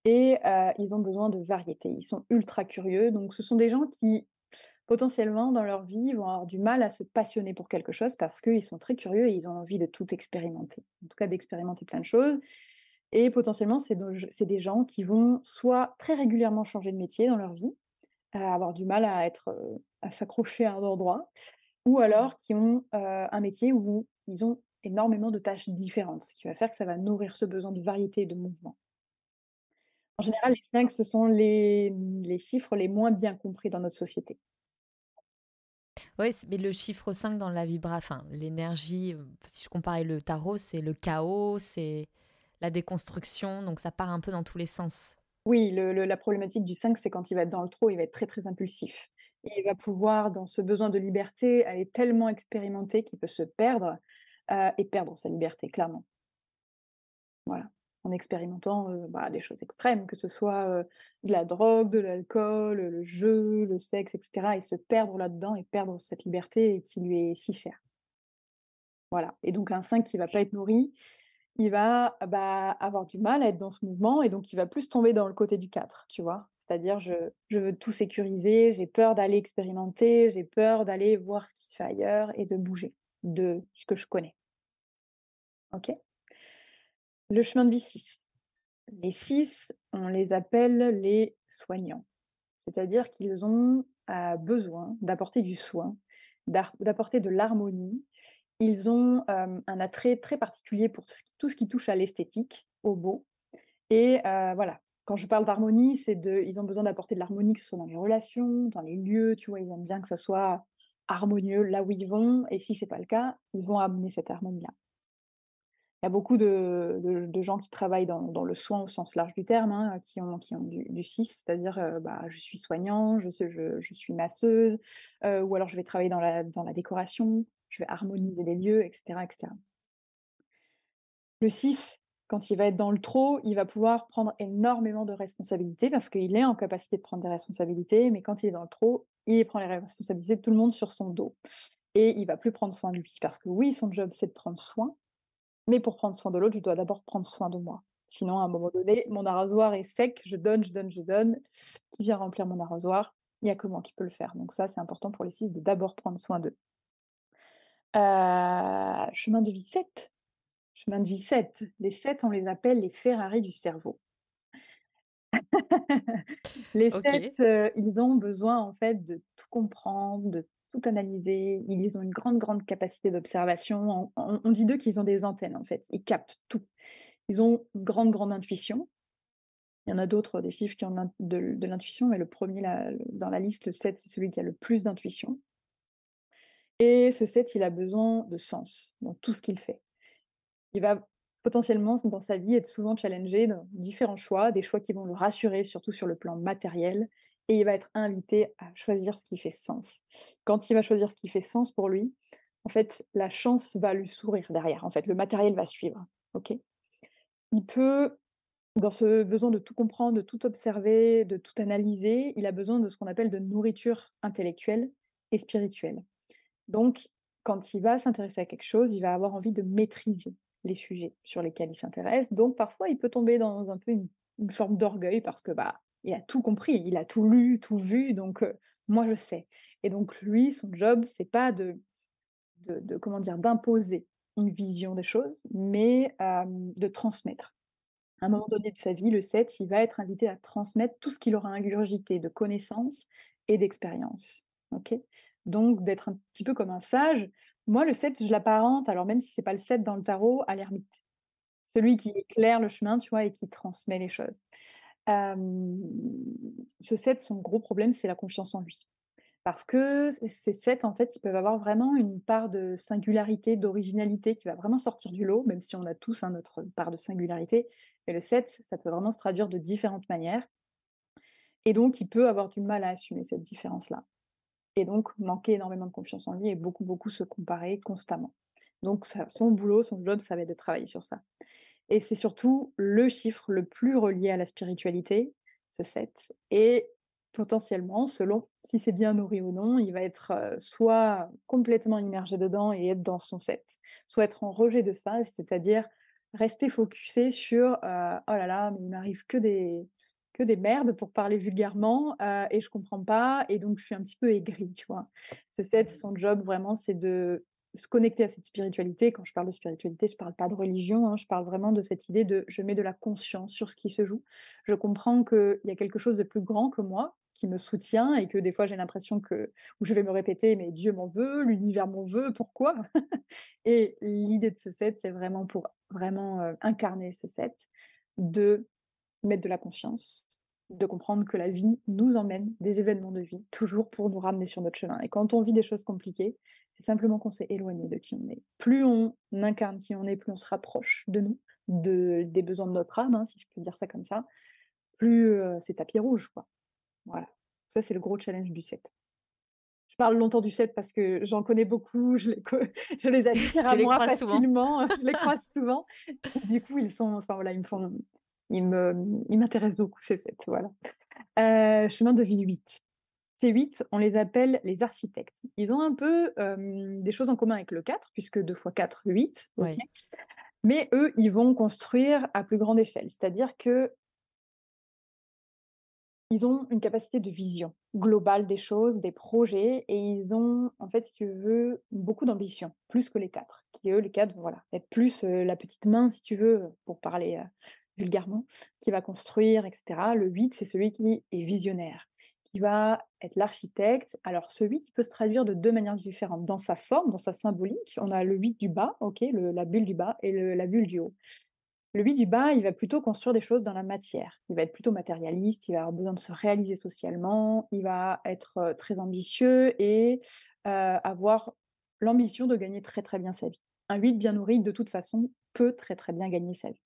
et euh, ils ont besoin de variété, ils sont ultra curieux, donc ce sont des gens qui, potentiellement, dans leur vie, vont avoir du mal à se passionner pour quelque chose parce qu'ils sont très curieux et ils ont envie de tout expérimenter, en tout cas d'expérimenter plein de choses, et potentiellement, c'est, de, c'est des gens qui vont soit très régulièrement changer de métier dans leur vie, à avoir du mal à, être, à s'accrocher à un endroit, ou alors qui ont euh, un métier où ils ont énormément de tâches différentes, ce qui va faire que ça va nourrir ce besoin de variété et de mouvement. En général, les cinq, ce sont les, les chiffres les moins bien compris dans notre société. Oui, mais le chiffre cinq dans la vibra, enfin, l'énergie, si je comparais le tarot, c'est le chaos, c'est la déconstruction, donc ça part un peu dans tous les sens. Oui, le, le, la problématique du cinq, c'est quand il va être dans le trop, il va être très, très impulsif. Et il va pouvoir, dans ce besoin de liberté, aller tellement expérimenter qu'il peut se perdre, Euh, et perdre sa liberté, clairement. Voilà. En expérimentant euh, bah, des choses extrêmes, que ce soit euh, de la drogue, de l'alcool, le jeu, le sexe, et cetera. Et se perdre là-dedans et perdre cette liberté qui lui est si chère. Voilà. Et donc, un cinq qui ne va pas être nourri, il va bah, avoir du mal à être dans ce mouvement et donc il va plus tomber dans le côté du quatre, tu vois. C'est-à-dire, je, je veux tout sécuriser, j'ai peur d'aller expérimenter, j'ai peur d'aller voir ce qui se fait ailleurs et de bouger de ce que je connais. Ok. Le chemin de vie six. Les six, on les appelle les soignants. C'est-à-dire qu'ils ont euh, besoin d'apporter du soin, d'apporter de l'harmonie. Ils ont euh, un attrait très particulier pour tout ce qui, tout ce qui touche à l'esthétique, au beau. Et euh, voilà, quand je parle d'harmonie, c'est de, ils ont besoin d'apporter de l'harmonie, que ce soit dans les relations, dans les lieux, tu vois, ils aiment bien que ça soit harmonieux là où ils vont, et si ce n'est pas le cas, ils vont amener cette harmonie-là. Il y a beaucoup de, de, de gens qui travaillent dans, dans le soin au sens large du terme, hein, qui ont, qui ont du, du six, c'est-à-dire euh, bah, je suis soignant, je, je, je suis masseuse, euh, ou alors je vais travailler dans la, dans la décoration, je vais harmoniser les lieux, et cetera, et cetera. Le six, quand il va être dans le trop, il va pouvoir prendre énormément de responsabilités, parce qu'il est en capacité de prendre des responsabilités, mais quand il est dans le trop, il prend les responsabilités de tout le monde sur son dos. Et il ne va plus prendre soin de lui. Parce que oui, son job, c'est de prendre soin. Mais pour prendre soin de l'autre, je dois d'abord prendre soin de moi. Sinon, à un moment donné, mon arrosoir est sec. Je donne, je donne, je donne. Qui vient remplir mon arrosoir? Il n'y a que moi qui peux le faire. Donc ça, c'est important pour les six de d'abord prendre soin d'eux. Euh, chemin de vie sept. Chemin de vie sept. Les sept, on les appelle les Ferrari du cerveau. Les sept, okay. euh, ils ont besoin en fait de tout comprendre, de tout analyser. Ils ont une grande, grande capacité d'observation. On, on dit d'eux qu'ils ont des antennes en fait. Ils captent tout. Ils ont une grande, grande intuition. Il y en a d'autres, des chiffres qui ont de, de l'intuition, mais le premier là, dans la liste, le sept, c'est celui qui a le plus d'intuition. Et ce sept, il a besoin de sens dans tout ce qu'il fait. Il va potentiellement, dans sa vie, être souvent challengé dans différents choix, des choix qui vont le rassurer, surtout sur le plan matériel, et il va être invité à choisir ce qui fait sens. Quand il va choisir ce qui fait sens pour lui, en fait, la chance va lui sourire derrière. En fait, le matériel va suivre. Okay, il peut, dans ce besoin de tout comprendre, de tout observer, de tout analyser, il a besoin de ce qu'on appelle de nourriture intellectuelle et spirituelle. Donc, quand il va s'intéresser à quelque chose, il va avoir envie de maîtriser les sujets sur lesquels il s'intéresse. Donc, parfois, il peut tomber dans un peu une, une forme d'orgueil parce que bah, il a tout compris, il a tout lu, tout vu, donc euh, moi, je sais. Et donc, lui, son job, c'est pas de, de, de comment dire, d'imposer une vision des choses, mais euh, de transmettre. À un moment donné de sa vie, le sept, il va être invité à transmettre tout ce qu'il aura ingurgité de connaissances et d'expériences. Okay, donc, d'être un petit peu comme un sage. Moi, le sept, je l'apparente, alors même si ce n'est pas le sept dans le tarot, à l'ermite. Celui qui éclaire le chemin, tu vois, et qui transmet les choses. Euh, ce sept, son gros problème, c'est la confiance en lui. Parce que ces sept, en fait, ils peuvent avoir vraiment une part de singularité, d'originalité qui va vraiment sortir du lot, même si on a tous hein, notre part de singularité. Mais le sept, ça peut vraiment se traduire de différentes manières. Et donc, il peut avoir du mal à assumer cette différence-là. Et donc, manquer énormément de confiance en lui et beaucoup, beaucoup se comparer constamment. Donc, ça, son boulot, son job, ça va être de travailler sur ça. Et c'est surtout le chiffre le plus relié à la spiritualité, ce sept. Et potentiellement, selon si c'est bien nourri ou non, il va être soit complètement immergé dedans et être dans son sept, soit être en rejet de ça, c'est-à-dire rester focusé sur euh, « oh là là, mais il m'arrive que des, que des merdes pour parler vulgairement euh, et je comprends pas et donc je suis un petit peu aigrie, tu vois ». Ce sept, son job vraiment, c'est de se connecter à cette spiritualité. Quand je parle de spiritualité, je ne parle pas de religion, hein, je parle vraiment de cette idée de « je mets de la conscience sur ce qui se joue ». Je comprends qu'il y a quelque chose de plus grand que moi, qui me soutient et que des fois j'ai l'impression que où je vais me répéter mais Dieu m'en veut, l'univers m'en veut, pourquoi? Et l'idée de ce sept, c'est vraiment pour vraiment euh, incarner ce sept, de mettre de la conscience, de comprendre que la vie nous emmène des événements de vie toujours pour nous ramener sur notre chemin. Et quand on vit des choses compliquées, c'est simplement qu'on s'est éloigné de qui on est. Plus on incarne qui on est, plus on se rapproche de nous, de, des besoins de notre âme, hein, si je peux dire ça comme ça, plus euh, c'est tapis rouge, quoi. Voilà, ça c'est le gros challenge du sept. Je parle longtemps du sept parce que j'en connais beaucoup, je les, co... je les attire à moi facilement, je les croise souvent. Du coup, ils sont, enfin voilà, ils me font, ils me, ils m'intéressent beaucoup ces sept, voilà. Euh, chemin de vie huit. Ces huit, on les appelle les architectes. Ils ont un peu euh, des choses en commun avec le quatre, puisque deux fois quatre, huit. Okay. Ouais. Mais eux, ils vont construire à plus grande échelle, c'est-à-dire que ils ont une capacité de vision globale des choses, des projets, et ils ont, en fait, si tu veux, beaucoup d'ambition, plus que les quatre, qui, eux, les quatre, voilà, être plus euh, la petite main, si tu veux, pour parler euh, vulgairement, qui va construire, et cetera. Le huit, c'est celui qui est visionnaire, qui va être l'architecte. Alors, ce huit, il peut se traduire de deux manières différentes. Dans sa forme, dans sa symbolique, on a le huit du bas, ok, le, la bulle du bas, et le, la bulle du haut. Le huit du bas, il va plutôt construire des choses dans la matière. Il va être plutôt matérialiste, il va avoir besoin de se réaliser socialement, il va être très ambitieux et euh, avoir l'ambition de gagner très très bien sa vie. Un huit bien nourri, de toute façon, peut très très bien gagner sa vie.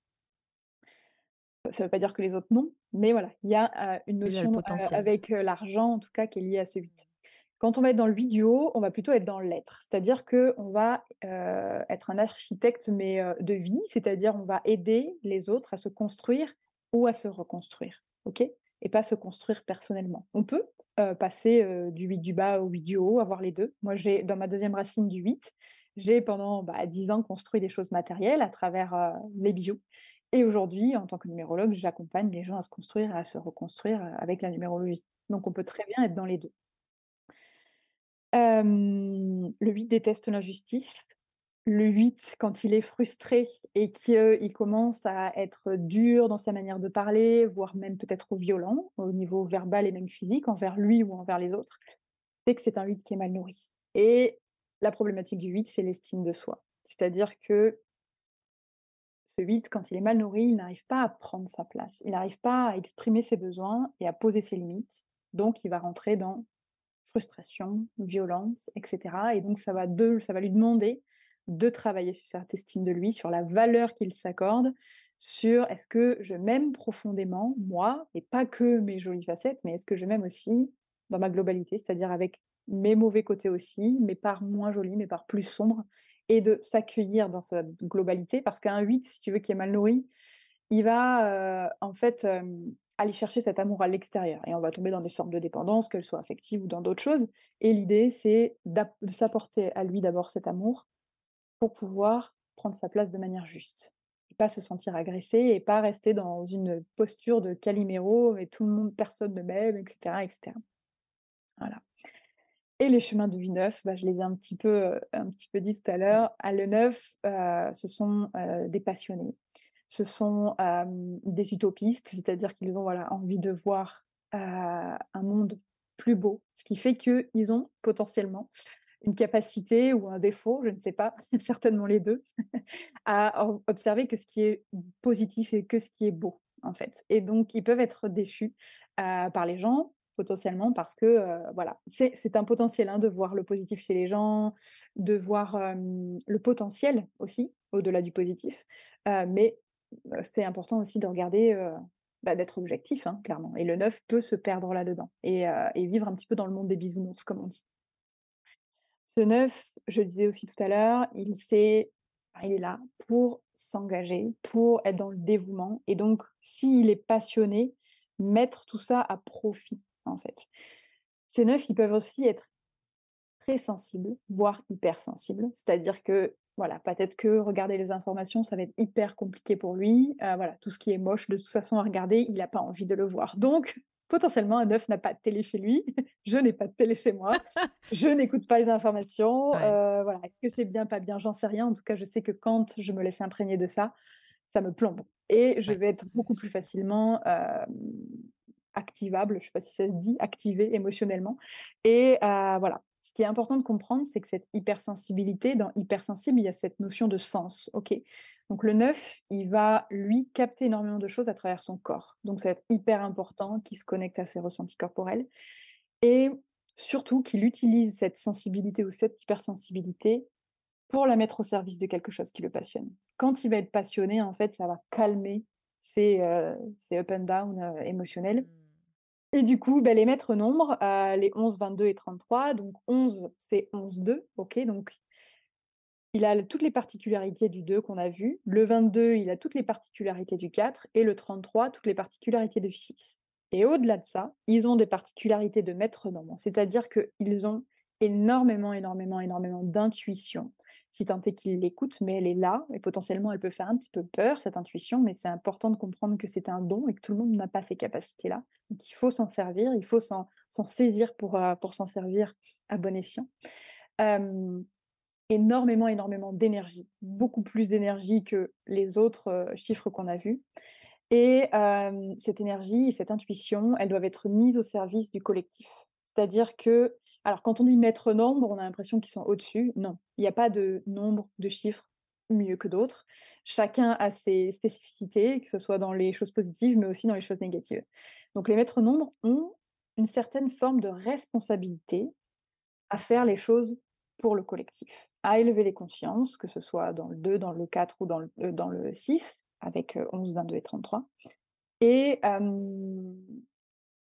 Ça ne veut pas dire que les autres non, mais voilà, il y a euh, une notion euh, avec euh, l'argent, en tout cas, qui est liée à ce huit. Quand on va être dans le huit du haut, on va plutôt être dans l'être, c'est-à-dire qu'on va euh, être un architecte mais euh, de vie, c'est-à-dire on va aider les autres à se construire ou à se reconstruire, okay, et pas se construire personnellement. On peut euh, passer euh, du huit du bas au huit du haut, avoir les deux. Moi, j'ai dans ma deuxième racine du huit, j'ai pendant bah, dix ans construit des choses matérielles à travers euh, les bijoux. Et aujourd'hui, en tant que numérologue, j'accompagne les gens à se construire et à se reconstruire avec la numérologie. Donc on peut très bien être dans les deux. Euh, le huit déteste l'injustice. Le huit, quand il est frustré et qu'il commence à être dur dans sa manière de parler, voire même peut-être violent, au niveau verbal et même physique, envers lui ou envers les autres, c'est que c'est un huit qui est mal nourri. Et la problématique du huit, c'est l'estime de soi. C'est-à-dire que Ce huit, quand il est mal nourri, il n'arrive pas à prendre sa place, il n'arrive pas à exprimer ses besoins et à poser ses limites, donc il va rentrer dans frustration, violence, et cetera. Et donc ça va, de, ça va lui demander de travailler sur cette estime de lui, sur la valeur qu'il s'accorde, sur est-ce que je m'aime profondément, moi, et pas que mes jolies facettes, mais est-ce que je m'aime aussi dans ma globalité, c'est-à-dire avec mes mauvais côtés aussi, mes parts moins jolies, mes parts plus sombres, et de s'accueillir dans sa globalité, parce qu'un huit, si tu veux, qui est mal nourri, il va euh, en fait euh, aller chercher cet amour à l'extérieur, et on va tomber dans des formes de dépendance, qu'elles soient affectives ou dans d'autres choses, et l'idée, c'est de s'apporter à lui d'abord cet amour pour pouvoir prendre sa place de manière juste, et pas se sentir agressé, et pas rester dans une posture de Calimero, et tout le monde, personne ne m'aime, et cetera, et cetera. Voilà. Et les chemins du neuf, bah, je les ai un petit peu, un petit peu dit tout à l'heure. À le neuf, euh, ce sont euh, des passionnés, ce sont euh, des utopistes, c'est-à-dire qu'ils ont voilà, envie de voir euh, un monde plus beau, ce qui fait qu'ils ont potentiellement une capacité ou un défaut, je ne sais pas, certainement les deux, à observer que ce qui est positif et que ce qui est beau, en fait. Et donc, ils peuvent être déçus euh, par les gens, potentiellement, parce que euh, voilà, c'est, c'est un potentiel hein, de voir le positif chez les gens, de voir euh, le potentiel aussi, au-delà du positif, euh, mais c'est important aussi de regarder, euh, bah, d'être objectif, hein, clairement, et le neuf peut se perdre là-dedans, et, euh, et vivre un petit peu dans le monde des bisounours, comme on dit. Ce neuf, je le disais aussi tout à l'heure, il, sait, il est là pour s'engager, pour être dans le dévouement, et donc, s'il est passionné, mettre tout ça à profit, en fait. Ces neufs, ils peuvent aussi être très sensibles, voire hypersensibles, c'est-à-dire que, voilà, peut-être que regarder les informations, ça va être hyper compliqué pour lui, euh, voilà, tout ce qui est moche, de toute façon, à regarder, il n'a pas envie de le voir. Donc, potentiellement, un neuf n'a pas de télé chez lui, je n'ai pas de télé chez moi, je n'écoute pas les informations, ouais. euh, voilà, que c'est bien, pas bien, j'en sais rien, en tout cas, je sais que quand je me laisse imprégner de ça, ça me plombe, et je vais être beaucoup plus facilement... Euh, activable, je ne sais pas si ça se dit, activé émotionnellement. Et euh, voilà, ce qui est important de comprendre, c'est que cette hypersensibilité, dans hypersensible, il y a cette notion de sens, ok. Donc le neuf, il va, lui, capter énormément de choses à travers son corps. Donc ça va être hyper important qu'il se connecte à ses ressentis corporels et surtout qu'il utilise cette sensibilité ou cette hypersensibilité pour la mettre au service de quelque chose qui le passionne. Quand il va être passionné, en fait, ça va calmer ses, euh, ses up and down euh, émotionnels. Et du coup, ben, les maîtres nombres, euh, les onze, vingt-deux et trente-trois, donc onze, c'est onze deux, ok, donc il a toutes les particularités du deux qu'on a vu, le vingt-deux, il a toutes les particularités du quatre, et le trente-trois, toutes les particularités du six. Et au-delà de ça, ils ont des particularités de maîtres nombres, c'est-à-dire qu'ils ont énormément, énormément, énormément d'intuition, si tant est qu'ils l'écoutent, mais elle est là, et potentiellement elle peut faire un petit peu peur, cette intuition, mais c'est important de comprendre que c'est un don et que tout le monde n'a pas ces capacités-là. Donc il faut s'en servir, il faut s'en, s'en saisir pour, euh, pour s'en servir à bon escient. Euh, énormément, énormément d'énergie, beaucoup plus d'énergie que les autres euh, chiffres qu'on a vus. Et euh, cette énergie, cette intuition, elles doivent être mises au service du collectif. C'est-à-dire que, alors quand on dit maître nombre, on a l'impression qu'ils sont au-dessus. Non, il n'y a pas de nombre de chiffres mieux que d'autres. Chacun a ses spécificités, que ce soit dans les choses positives, mais aussi dans les choses négatives. Donc les maîtres nombres ont une certaine forme de responsabilité à faire les choses pour le collectif, à élever les consciences, que ce soit dans le deux, dans le quatre ou dans le, euh, dans le six, avec onze, vingt-deux et trente-trois. Et... Euh,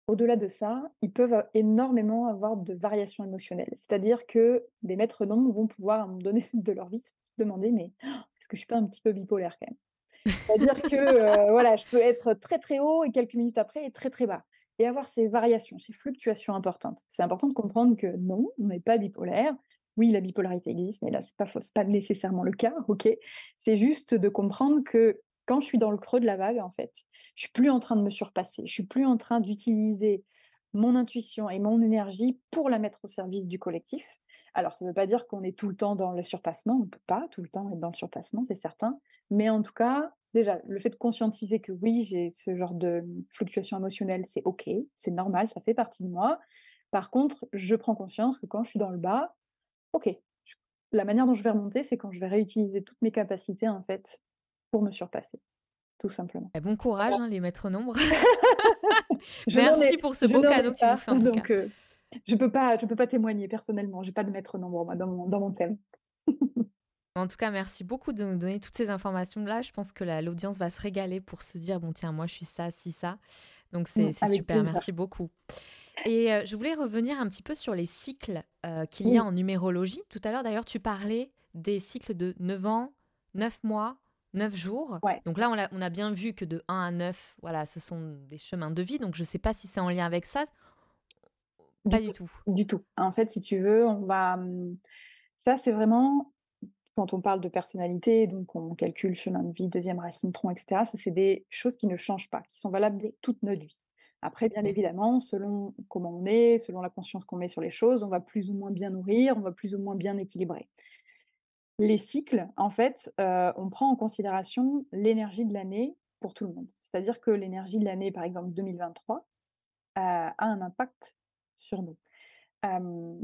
Au-delà de ça, ils peuvent énormément avoir de variations émotionnelles. C'est-à-dire que des maîtres nombres vont pouvoir, à un moment donné de leur vie, se demander « mais est-ce que je ne suis pas un petit peu bipolaire quand même ?» C'est-à-dire que euh, voilà, je peux être très très haut et quelques minutes après être très très bas. Et avoir ces variations, ces fluctuations importantes. C'est important de comprendre que non, on n'est pas bipolaire. Oui, la bipolarité existe, mais là, ce n'est pas, pas nécessairement le cas. Okay, c'est juste de comprendre que quand je suis dans le creux de la vague, en fait, je ne suis plus en train de me surpasser, je ne suis plus en train d'utiliser mon intuition et mon énergie pour la mettre au service du collectif. Alors, ça ne veut pas dire qu'on est tout le temps dans le surpassement, on ne peut pas tout le temps être dans le surpassement, c'est certain. Mais en tout cas, déjà, le fait de conscientiser que oui, j'ai ce genre de fluctuation émotionnelle, c'est OK, c'est normal, ça fait partie de moi. Par contre, je prends conscience que quand je suis dans le bas, OK, la manière dont je vais remonter, c'est quand je vais réutiliser toutes mes capacités, en fait, pour me surpasser, tout simplement. Et bon courage, voilà. Hein, les mettre au nombre. Merci ai, pour ce beau cadeau que tu nous fais en tout donc, cas. Euh, je ne peux, peux pas témoigner personnellement, je n'ai pas de mettre au nombre moi, dans, mon, dans mon thème. En tout cas, merci beaucoup de nous donner toutes ces informations-là. Je pense que la, l'audience va se régaler pour se dire, bon tiens, moi je suis ça, si ça. Donc c'est, c'est super, plaisir. Merci beaucoup. Et euh, je voulais revenir un petit peu sur les cycles euh, qu'il oui. y a en numérologie. Tout à l'heure d'ailleurs, tu parlais des cycles de neuf ans, neuf mois, neuf jours. Ouais. Donc là, on a, on a bien vu que de un à neuf, voilà, ce sont des chemins de vie. Donc je ne sais pas si c'est en lien avec ça. Pas du, du tout. Du tout. En fait, si tu veux, on va... Ça, c'est vraiment... Quand on parle de personnalité, donc on calcule chemin de vie, deuxième racine, tronc, et cetera, ça, c'est des choses qui ne changent pas, qui sont valables toute notre vie. Après, bien évidemment, selon comment on est, selon la conscience qu'on met sur les choses, on va plus ou moins bien nourrir, on va plus ou moins bien équilibrer. Les cycles, en fait, euh, on prend en considération l'énergie de l'année pour tout le monde. C'est-à-dire que l'énergie de l'année, par exemple deux mille vingt-trois, euh, a un impact sur nous. Euh,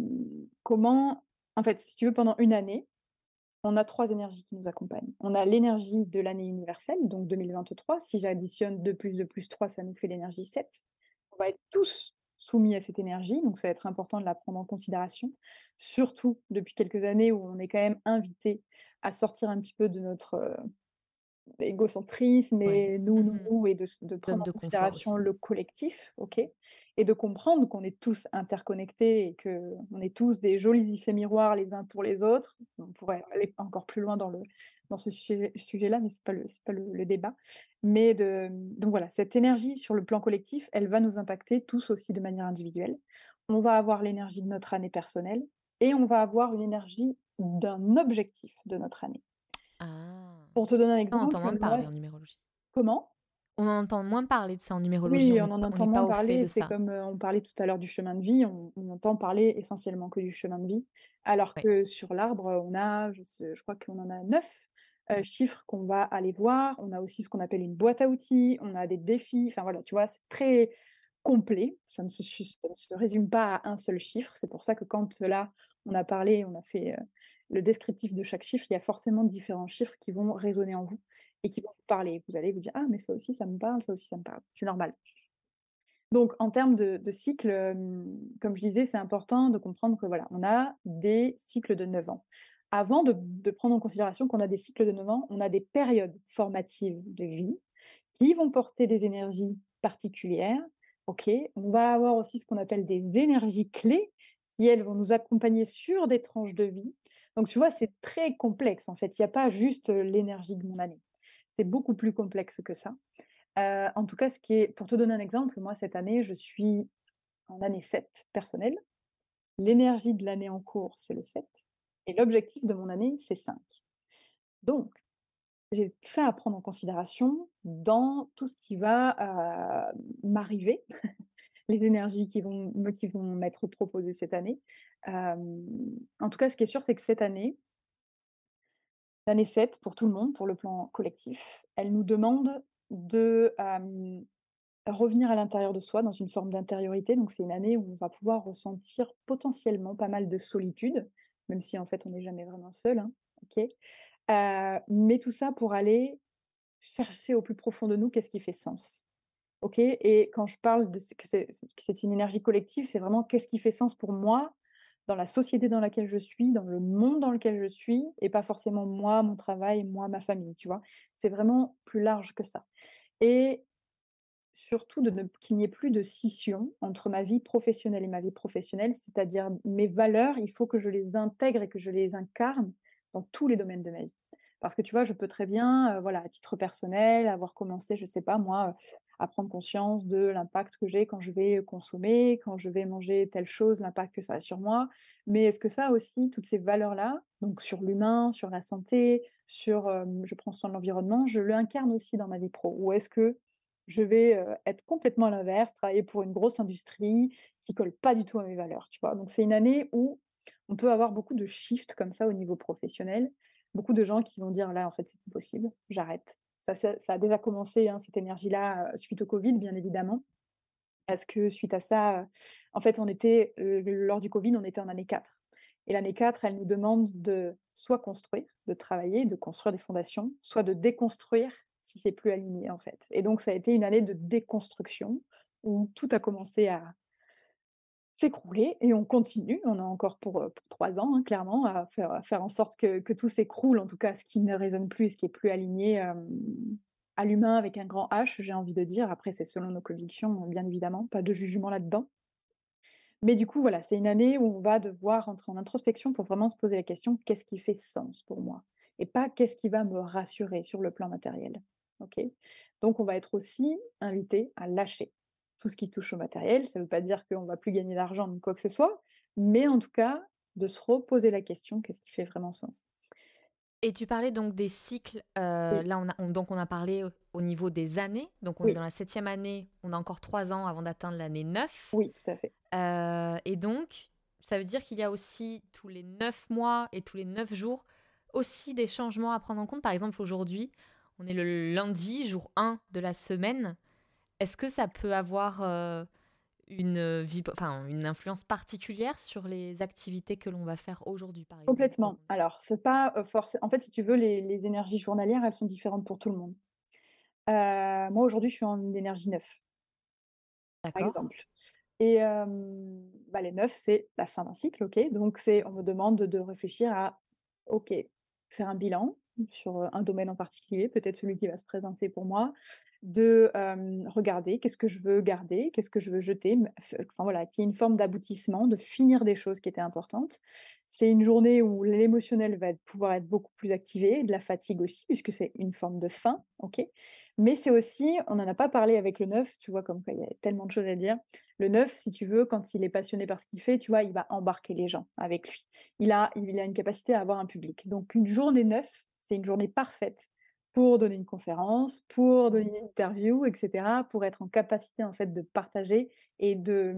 comment, en fait, si tu veux, pendant une année, on a trois énergies qui nous accompagnent. On a l'énergie de l'année universelle, donc deux mille vingt-trois. Si j'additionne deux plus deux plus trois, ça nous fait l'énergie sept. On va être tous soumis à cette énergie, donc ça va être important de la prendre en considération, surtout depuis quelques années où on est quand même invité à sortir un petit peu de notre euh, égocentrisme et ouais. nous, nous, nous, et de, de prendre de en considération le collectif, ok, et de comprendre qu'on est tous interconnectés et qu'on est tous des jolis effets miroirs les uns pour les autres. On pourrait aller encore plus loin dans, le, dans ce sujet, sujet-là, mais ce n'est pas, le, c'est pas le, le débat. Mais de, donc voilà, cette énergie sur le plan collectif, elle va nous impacter tous aussi de manière individuelle. On va avoir l'énergie de notre année personnelle et on va avoir l'énergie d'un objectif de notre année. Ah. Pour te donner un exemple... On entend moins parler en numérologie. Comment ? On en entend moins parler de ça en numérologie. Oui, on, on en entend on moins parler. C'est ça. Comme euh, on parlait tout à l'heure du chemin de vie, on, on entend parler essentiellement que du chemin de vie, alors ouais. que sur l'arbre, on a, je, sais, je crois qu'on en a neuf euh, chiffres qu'on va aller voir. On a aussi ce qu'on appelle une boîte à outils, on a des défis. Enfin voilà, tu vois, c'est très complet. Ça ne se, ça ne se résume pas à un seul chiffre. C'est pour ça que quand là, on a parlé, on a fait... Euh, le descriptif de chaque chiffre, il y a forcément différents chiffres qui vont résonner en vous et qui vont vous parler. Vous allez vous dire « Ah, mais ça aussi, ça me parle, ça aussi, ça me parle. » C'est normal. Donc, en termes de, de cycle, comme je disais, c'est important de comprendre que voilà, on a des cycles de neuf ans. Avant de, de prendre en considération qu'on a des cycles de neuf ans, on a des périodes formatives de vie qui vont porter des énergies particulières. Ok, on va avoir aussi ce qu'on appelle des énergies clés qui, elles, vont nous accompagner sur des tranches de vie. Donc, tu vois, c'est très complexe, en fait. Il n'y a pas juste l'énergie de mon année. C'est beaucoup plus complexe que ça. Euh, en tout cas, ce qui est, pour te donner un exemple, moi, cette année, je suis en année sept personnelle. L'énergie de l'année en cours, c'est le sept. Et l'objectif de mon année, c'est cinq. Donc, j'ai ça à prendre en considération dans tout ce qui va euh, m'arriver, les énergies qui vont, qui vont m'être proposées cette année. Euh, en tout cas, ce qui est sûr, c'est que cette année, l'année sept, pour tout le monde, pour le plan collectif, elle nous demande de euh, revenir à l'intérieur de soi dans une forme d'intériorité. Donc, c'est une année où on va pouvoir ressentir potentiellement pas mal de solitude, même si en fait, on n'est jamais vraiment seul. Hein, okay euh, mais tout ça pour aller chercher au plus profond de nous qu'est-ce qui fait sens. Ok, et quand je parle de que c'est, que c'est une énergie collective, c'est vraiment qu'est-ce qui fait sens pour moi dans la société dans laquelle je suis, dans le monde dans lequel je suis, et pas forcément moi, mon travail, moi, ma famille, tu vois. C'est vraiment plus large que ça. Et surtout de ne, qu'il n'y ait plus de scission entre ma vie professionnelle et ma vie professionnelle, c'est-à-dire mes valeurs, il faut que je les intègre et que je les incarne dans tous les domaines de ma vie. Parce que tu vois, je peux très bien, euh, voilà, à titre personnel, avoir commencé, je ne sais pas, moi... Euh, à prendre conscience de l'impact que j'ai quand je vais consommer, quand je vais manger telle chose, l'impact que ça a sur moi. Mais est-ce que ça aussi, toutes ces valeurs-là, donc sur l'humain, sur la santé, sur euh, je prends soin de l'environnement, je l'incarne aussi dans ma vie pro? Ou est-ce que je vais euh, être complètement à l'inverse, travailler pour une grosse industrie qui ne colle pas du tout à mes valeurs, tu vois? Donc c'est une année où on peut avoir beaucoup de shifts comme ça au niveau professionnel, beaucoup de gens qui vont dire là en fait c'est impossible, j'arrête. Ça, ça, ça a déjà commencé, hein, cette énergie-là, suite au Covid, bien évidemment. Parce que suite à ça, en fait, on était, euh, lors du Covid, on était en année quatre. Et l'année quatre, elle nous demande de soit construire, de travailler, de construire des fondations, soit de déconstruire si c'est plus aligné en fait. Et donc ça a été une année de déconstruction où tout a commencé à s'écrouler et on continue, on a encore pour, pour trois ans hein, clairement, à faire, à faire en sorte que, que tout s'écroule, en tout cas ce qui ne résonne plus, ce qui est plus aligné euh, à l'humain avec un grand H, j'ai envie de dire, après c'est selon nos convictions bien évidemment, pas de jugement là-dedans. Mais du coup, voilà, c'est une année où on va devoir entrer en introspection pour vraiment se poser la question « qu'est-ce qui fait sens pour moi ?» et pas « qu'est-ce qui va me rassurer sur le plan matériel okay ?» Donc, on va être aussi invité à lâcher tout ce qui touche au matériel. Ça ne veut pas dire qu'on ne va plus gagner d'argent ni quoi que ce soit, mais en tout cas, de se reposer la question « qu'est-ce qui fait vraiment sens ?» Et tu parlais donc des cycles, euh, oui. Là on a, on, donc on a parlé au, au niveau des années, donc on oui. est dans la septième année, on a encore trois ans avant d'atteindre l'année neuf. Oui, tout à fait. Euh, et donc, ça veut dire qu'il y a aussi tous les neuf mois et tous les neuf jours, aussi des changements à prendre en compte. Par exemple, aujourd'hui, on est le lundi, jour un de la semaine. Est-ce que ça peut avoir euh, une, vib... enfin, une influence particulière sur les activités que l'on va faire aujourd'hui, par exemple? Complètement. Alors, c'est pas forcément... En fait, si tu veux, les, les énergies journalières, elles sont différentes pour tout le monde. Euh, moi, aujourd'hui, je suis en énergie neuf, par exemple. Et euh, bah, les neuf, c'est la fin d'un cycle, ok. Donc, c'est, on me demande de réfléchir à, ok, faire un bilan sur un domaine en particulier, peut-être celui qui va se présenter pour moi, de euh, regarder qu'est-ce que je veux garder, qu'est-ce que je veux jeter, enfin voilà, qu'il y ait une forme d'aboutissement, de finir des choses qui étaient importantes. C'est une journée où l'émotionnel va pouvoir être beaucoup plus activé, de la fatigue aussi, puisque c'est une forme de fin, ok. Mais c'est aussi, on n'en a pas parlé avec le neuf, tu vois, comme quoi il y a tellement de choses à dire. Le neuf, si tu veux, quand il est passionné par ce qu'il fait, tu vois, il va embarquer les gens avec lui. Il a, il a une capacité à avoir un public. Donc une journée neuf, c'est une journée parfaite pour donner une conférence, pour donner une interview, et cetera, pour être en capacité en fait, de partager et de,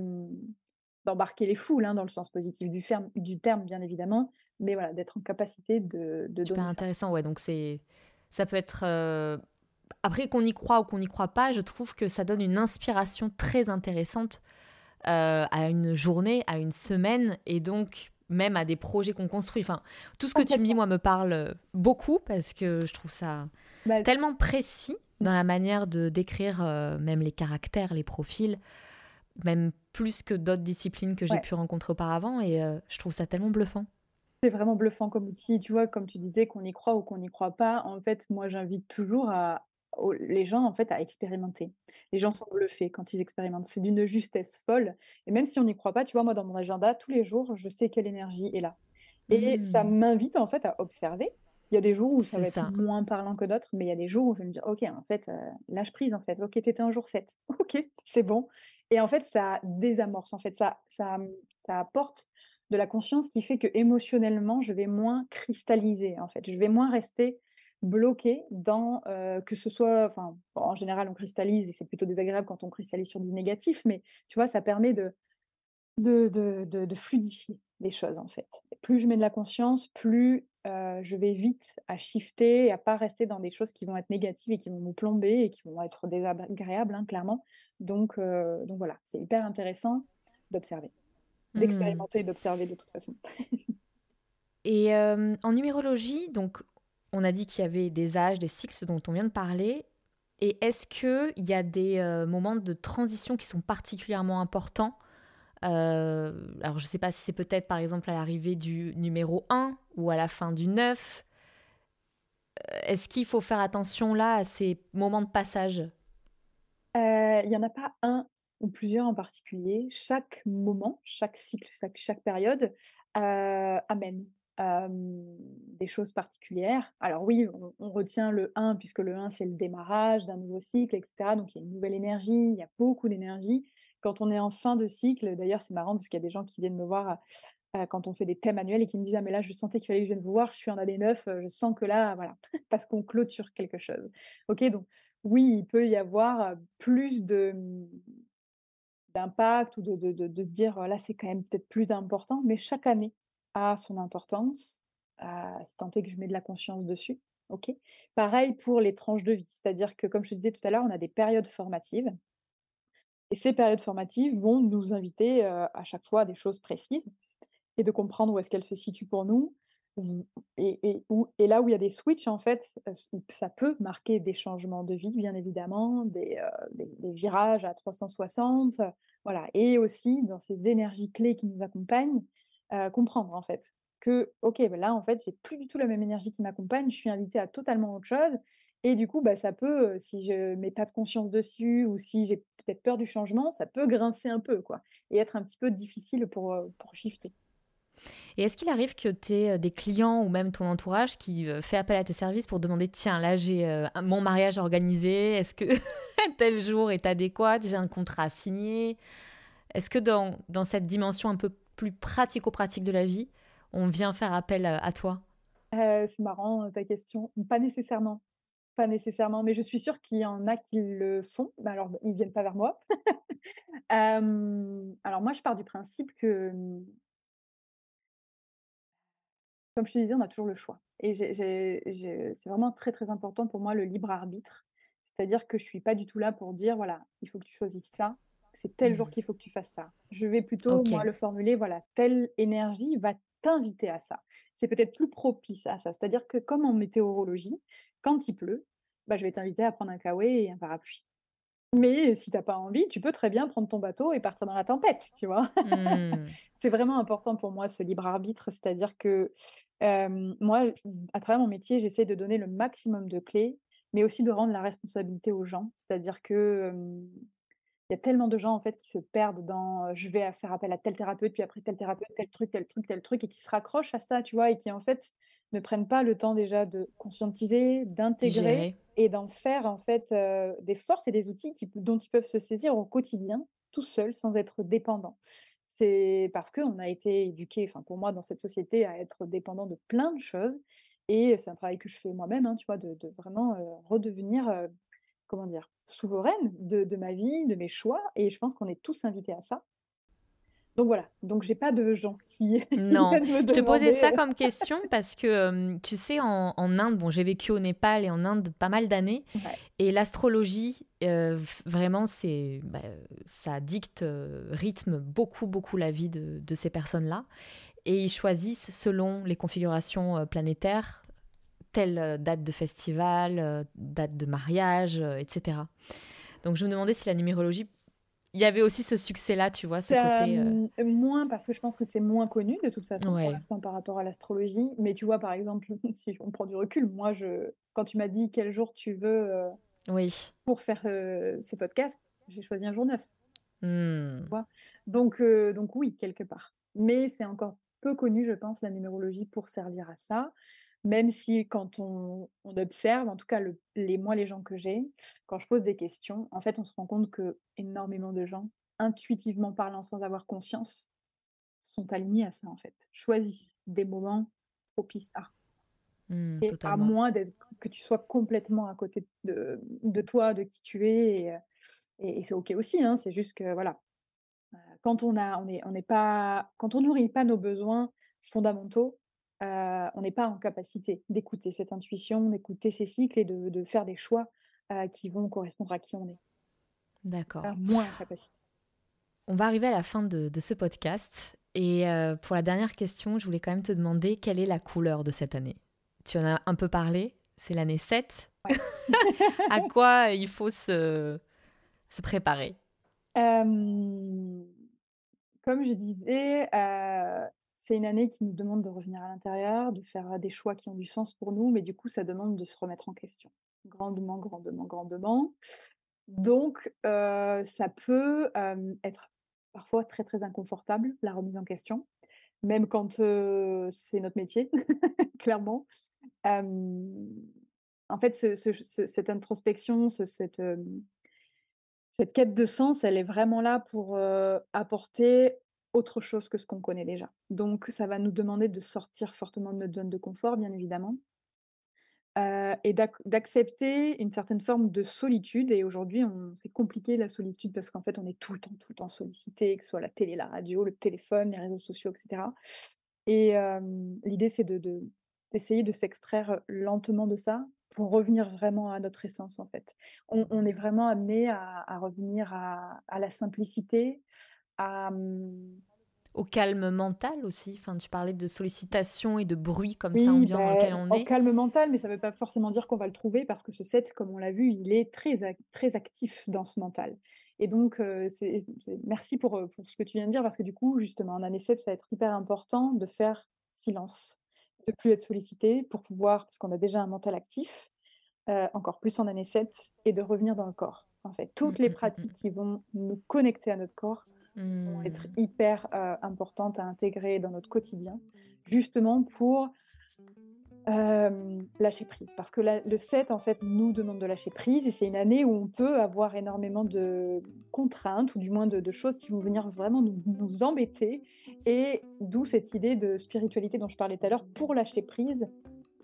d'embarquer les foules, hein, dans le sens positif du, ferme, du terme, bien évidemment, mais voilà, d'être en capacité de, de Super donner intéressant, ça. Ouais, donc c'est, ça peut être... Euh... Après, qu'on y croit ou qu'on n'y croit pas, je trouve que ça donne une inspiration très intéressante euh, à une journée, à une semaine, et donc... même à des projets qu'on construit. Enfin, tout ce que tu me dis, moi, me parle beaucoup parce que je trouve ça bah, tellement précis dans la manière de décrire euh, même les caractères, les profils, même plus que d'autres disciplines que j'ai ouais. pu rencontrer auparavant. Et euh, je trouve ça tellement bluffant. C'est vraiment bluffant comme outil. Tu vois, comme tu disais, qu'on y croit ou qu'on n'y croit pas, en fait, moi, j'invite toujours à... les gens en fait à expérimenter. Les gens sont bluffés quand ils expérimentent, c'est d'une justesse folle, et même si on n'y croit pas, tu vois, moi dans mon agenda tous les jours je sais quelle énergie est là et mmh. ça m'invite en fait à observer. Il y a des jours où ça c'est va ça. Être moins parlant que d'autres, mais il y a des jours où je vais me dire ok en fait euh, lâche prise en fait, ok t'étais un jour sept, ok c'est bon, et en fait ça désamorce en fait, ça, ça, ça apporte de la conscience qui fait que émotionnellement je vais moins cristalliser en fait, je vais moins rester bloqué dans euh, que ce soit, enfin bon, en général on cristallise et c'est plutôt désagréable quand on cristallise sur du négatif, mais tu vois ça permet de de, de, de, de fluidifier les choses en fait. Plus je mets de la conscience, plus euh, je vais vite à shifter et à pas rester dans des choses qui vont être négatives et qui vont nous plomber et qui vont être désagréables hein, clairement. Donc, euh, donc voilà, c'est hyper intéressant d'observer, d'expérimenter mmh. et d'observer de toute façon. Et euh, en numérologie, donc on a dit qu'il y avait des âges, des cycles, ce dont on vient de parler. Et est-ce qu'il y a des euh, moments de transition qui sont particulièrement importants euh, alors, je ne sais pas si c'est peut-être, par exemple, à l'arrivée du numéro un ou à la fin du neuf. Est-ce qu'il faut faire attention, là, à ces moments de passage ? Euh, il n'y en a pas un ou plusieurs en particulier. Chaque moment, chaque cycle, chaque, chaque période euh, amène. Euh, des choses particulières. Alors oui, on, on retient le un puisque le un c'est le démarrage d'un nouveau cycle, et cetera. Donc il y a une nouvelle énergie, il y a beaucoup d'énergie. Quand on est en fin de cycle, d'ailleurs c'est marrant parce qu'il y a des gens qui viennent me voir euh, quand on fait des thèmes annuels et qui me disent ah mais là je sentais qu'il fallait que je vienne vous voir, je suis en année neuf, je sens que là voilà parce qu'on clôture quelque chose. Ok, donc oui il peut y avoir plus de d'impact ou de, de, de, de se dire là c'est quand même peut-être plus important, mais chaque année a son importance, à... c'est tant que je mets de la conscience dessus. Okay. Pareil pour les tranches de vie, c'est-à-dire que, comme je te disais tout à l'heure, on a des périodes formatives, et ces périodes formatives vont nous inviter euh, à chaque fois à des choses précises, et de comprendre où est-ce qu'elles se situent pour nous, et, et, où, et là où il y a des switches, en fait, ça peut marquer des changements de vie, bien évidemment, des, euh, des, des virages à trois cent soixante, voilà. Et aussi, dans ces énergies clés qui nous accompagnent, euh, comprendre, en fait, que, ok, ben là, en fait, j'ai plus du tout la même énergie qui m'accompagne, je suis invitée à totalement autre chose. Et du coup, bah, ça peut, si je ne mets pas de conscience dessus ou si j'ai peut-être peur du changement, ça peut grincer un peu, quoi, et être un petit peu difficile pour, pour shifter. Et est-ce qu'il arrive que tu aies des clients ou même ton entourage qui fait appel à tes services pour demander « Tiens, là, j'ai euh, mon mariage organisé, est-ce que tel jour est adéquat, j'ai un contrat signé ?» Est-ce que dans, dans cette dimension un peu plus pratico-pratique de la vie, on vient faire appel à, à toi ? euh, C'est marrant ta question, pas nécessairement. Pas nécessairement, mais je suis sûre qu'il y en a qui le font. Ben alors, ils ne viennent pas vers moi. euh, alors, moi, je pars du principe que, comme je te disais, on a toujours le choix. Et j'ai, j'ai, j'ai, c'est vraiment très, très important pour moi, le libre arbitre. C'est-à-dire que je ne suis pas du tout là pour dire, voilà, il faut que tu choisisses ça. C'est tel mmh. jour qu'il faut que tu fasses ça. Je vais plutôt, okay. moi, le formuler, voilà, telle énergie va t'inviter à ça. C'est peut-être plus propice à ça. C'est-à-dire que, comme en météorologie, quand il pleut, bah, je vais t'inviter à prendre un kawaii et un parapluie. Mais si tu n'as pas envie, tu peux très bien prendre ton bateau et partir dans la tempête, tu vois. Mmh. C'est vraiment important pour moi, ce libre arbitre. C'est-à-dire que euh, moi, à travers mon métier, j'essaie de donner le maximum de clés, mais aussi de rendre la responsabilité aux gens. C'est-à-dire que euh, y a tellement de gens, en fait, qui se perdent dans euh, je vais faire appel à tel thérapeute, puis après tel thérapeute, tel truc, tel truc, tel truc, et qui se raccrochent à ça, tu vois, et qui, en fait, ne prennent pas le temps déjà de conscientiser, d'intégrer Gérer. et d'en faire en fait euh, des forces et des outils qui, dont ils peuvent se saisir au quotidien, tout seuls, sans être dépendants. C'est parce qu'on a été éduqués, enfin pour moi dans cette société, à être dépendants de plein de choses, et c'est un travail que je fais moi-même, hein, tu vois, de, de vraiment euh, redevenir, euh, comment dire, souveraine de, de ma vie, de mes choix, et je pense qu'on est tous invités à ça. Donc voilà, donc j'ai pas de gens qui... Non, qui me je te posais ça comme question parce que, euh, tu sais, en, en Inde, bon, j'ai vécu au Népal et en Inde pas mal d'années, ouais. et l'astrologie, euh, vraiment, c'est, bah, ça dicte, euh, rythme beaucoup, beaucoup la vie de, de ces personnes-là. Et ils choisissent, selon les configurations euh, planétaires, telle euh, date de festival, euh, date de mariage, euh, et cetera. Donc je me demandais si la numérologie... Il y avait aussi ce succès-là, tu vois, ce euh, côté... Euh... Moins, parce que je pense que c'est moins connu, de toute façon, ouais. pour l'instant, par rapport à l'astrologie. Mais tu vois, par exemple, si on prend du recul, moi, je... quand tu m'as dit quel jour tu veux euh, oui. pour faire euh, ce podcast, j'ai choisi un jour neuf. Mm. Tu vois donc, euh, donc oui, quelque part. Mais c'est encore peu connu, je pense, la numérologie pour servir à ça. Même si quand on, on observe, en tout cas le, les moi, les gens que j'ai, quand je pose des questions, en fait, on se rend compte que énormément de gens, intuitivement parlant, sans avoir conscience, sont alignés à ça, en fait. Choisissent des moments propices à. Mmh, et totalement. À moins d'être, que tu sois complètement à côté de, de toi, de qui tu es, et, et, et c'est OK aussi, hein, c'est juste que, voilà, quand on a, on est, on est pas, quand on nourrit pas nos besoins fondamentaux, Euh, on n'est pas en capacité d'écouter cette intuition, d'écouter ces cycles et de, de faire des choix euh, qui vont correspondre à qui on est. D'accord. Enfin, moins en capacité. On va arriver à la fin de, de ce podcast. Et euh, pour la dernière question, je voulais quand même te demander quelle est la couleur de cette année. Tu en as un peu parlé, c'est l'année sept. Ouais. À quoi il faut se, se préparer euh, Comme je disais... Euh... C'est une année qui nous demande de revenir à l'intérieur, de faire des choix qui ont du sens pour nous, mais du coup, ça demande de se remettre en question. Grandement, grandement, grandement. Donc, euh, ça peut euh, être parfois très, très inconfortable, la remise en question, même quand euh, c'est notre métier, clairement. Euh, en fait, ce, ce, ce, cette introspection, ce, cette... Euh, cette quête de sens, elle est vraiment là pour euh, apporter autre chose que ce qu'on connaît déjà. Donc, ça va nous demander de sortir fortement de notre zone de confort, bien évidemment, euh, et d'ac- d'accepter une certaine forme de solitude. Et aujourd'hui, on, c'est compliqué la solitude parce qu'en fait, on est tout le temps, tout le temps sollicité, que ce soit la télé, la radio, le téléphone, les réseaux sociaux, et cetera. Et euh, l'idée, c'est de, de, d'essayer de s'extraire lentement de ça pour revenir vraiment à notre essence, en fait. On, on est vraiment amené à, à revenir à, à la simplicité, à, au calme mental aussi. Enfin, tu parlais de sollicitation et de bruit comme oui, ça ambiant bah, dans lequel on est. Au calme mental, mais ça ne veut pas forcément dire qu'on va le trouver parce que ce sept, comme on l'a vu, il est très, très actif dans ce mental. Et donc, euh, c'est, c'est, merci pour, pour ce que tu viens de dire parce que du coup, justement, en année sept, ça va être hyper important de faire silence, de ne plus être sollicité pour pouvoir, parce qu'on a déjà un mental actif, euh, encore plus en année sept, et de revenir dans le corps. En fait, toutes mmh, les pratiques mmh. qui vont nous connecter à notre corps mmh. vont être hyper euh, importantes à intégrer dans notre quotidien, justement pour euh, lâcher prise. Parce que la, le sept, en fait, nous demande de lâcher prise, et c'est une année où on peut avoir énormément de contraintes, ou du moins de, de choses qui vont venir vraiment nous, nous embêter, et d'où cette idée de spiritualité dont je parlais tout à l'heure, pour lâcher prise.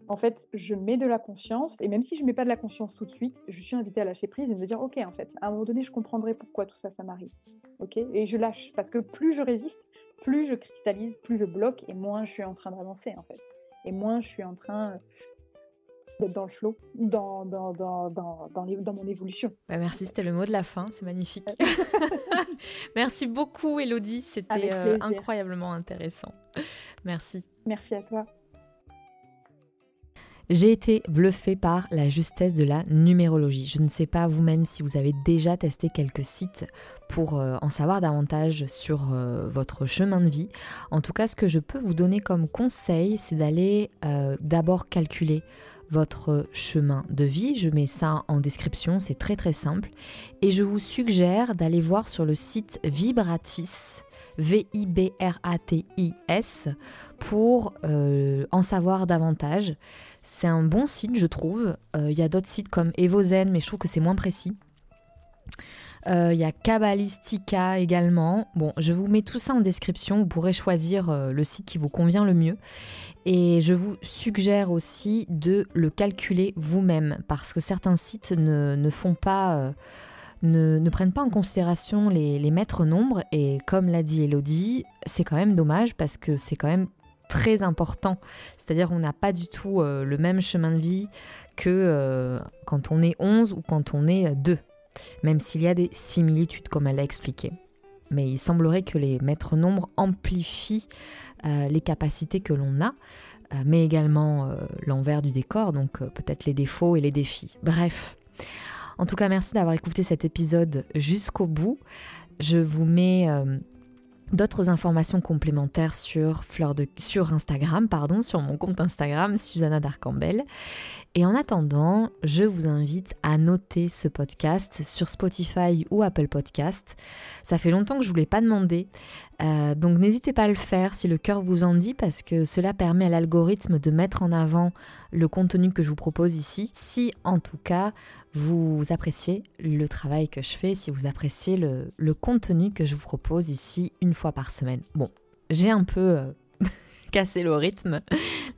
En fait, je mets de la conscience, et même si je ne mets pas de la conscience tout de suite, je suis invitée à lâcher prise et me dire, ok, en fait, à un moment donné, je comprendrai pourquoi tout ça, ça m'arrive. Ok, et je lâche, parce que plus je résiste, plus je cristallise, plus je bloque, et moins je suis en train d'avancer, en fait. Et moins je suis en train d'être dans le flow, dans, dans, dans, dans, dans, les, dans mon évolution. Bah merci, c'était le mot de la fin, c'est magnifique. Merci beaucoup, Élodie, c'était euh, incroyablement intéressant. Merci. Merci à toi. J'ai été bluffée par la justesse de la numérologie. Je ne sais pas vous-même si vous avez déjà testé quelques sites pour en savoir davantage sur votre chemin de vie. En tout cas, ce que je peux vous donner comme conseil, c'est d'aller euh, d'abord calculer votre chemin de vie. Je mets ça en description, c'est très très simple. Et je vous suggère d'aller voir sur le site Vibratis, V I B R A T I S, pour euh, en savoir davantage. C'est un bon site, je trouve. Il euh, y a d'autres sites comme Evosen, mais je trouve que c'est moins précis. Il euh, y a Kabbalistica également. Bon, je vous mets tout ça en description. Vous pourrez choisir euh, le site qui vous convient le mieux. Et je vous suggère aussi de le calculer vous-même, parce que certains sites ne, ne font pas... Euh, Ne, ne prennent pas en considération les, les maîtres nombres, et comme l'a dit Élodie, c'est quand même dommage parce que c'est quand même très important. C'est-à-dire qu'on n'a pas du tout euh, le même chemin de vie que euh, quand on est onze ou quand on est deux, même s'il y a des similitudes comme elle l'a expliqué. Mais il semblerait que les maîtres nombres amplifient euh, les capacités que l'on a, euh, mais également euh, l'envers du décor, donc euh, peut-être les défauts et les défis. Bref. En tout cas, merci d'avoir écouté cet épisode jusqu'au bout. Je vous mets euh, d'autres informations complémentaires sur, Fleur de, sur Instagram, pardon, sur mon compte Instagram, Susanna Darcambel. Et en attendant, je vous invite à noter ce podcast sur Spotify ou Apple Podcast. Ça fait longtemps que je ne vous l'ai pas demandé, euh, donc n'hésitez pas à le faire si le cœur vous en dit, parce que cela permet à l'algorithme de mettre en avant le contenu que je vous propose ici. Si en tout cas vous appréciez le travail que je fais, si vous appréciez le, le contenu que je vous propose ici une fois par semaine. Bon, j'ai un peu... Euh... casser le rythme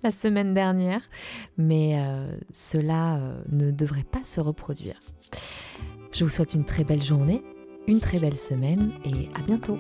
la semaine dernière, mais euh, cela euh, ne devrait pas se reproduire. Je vous souhaite une très belle journée, une très belle semaine et à bientôt.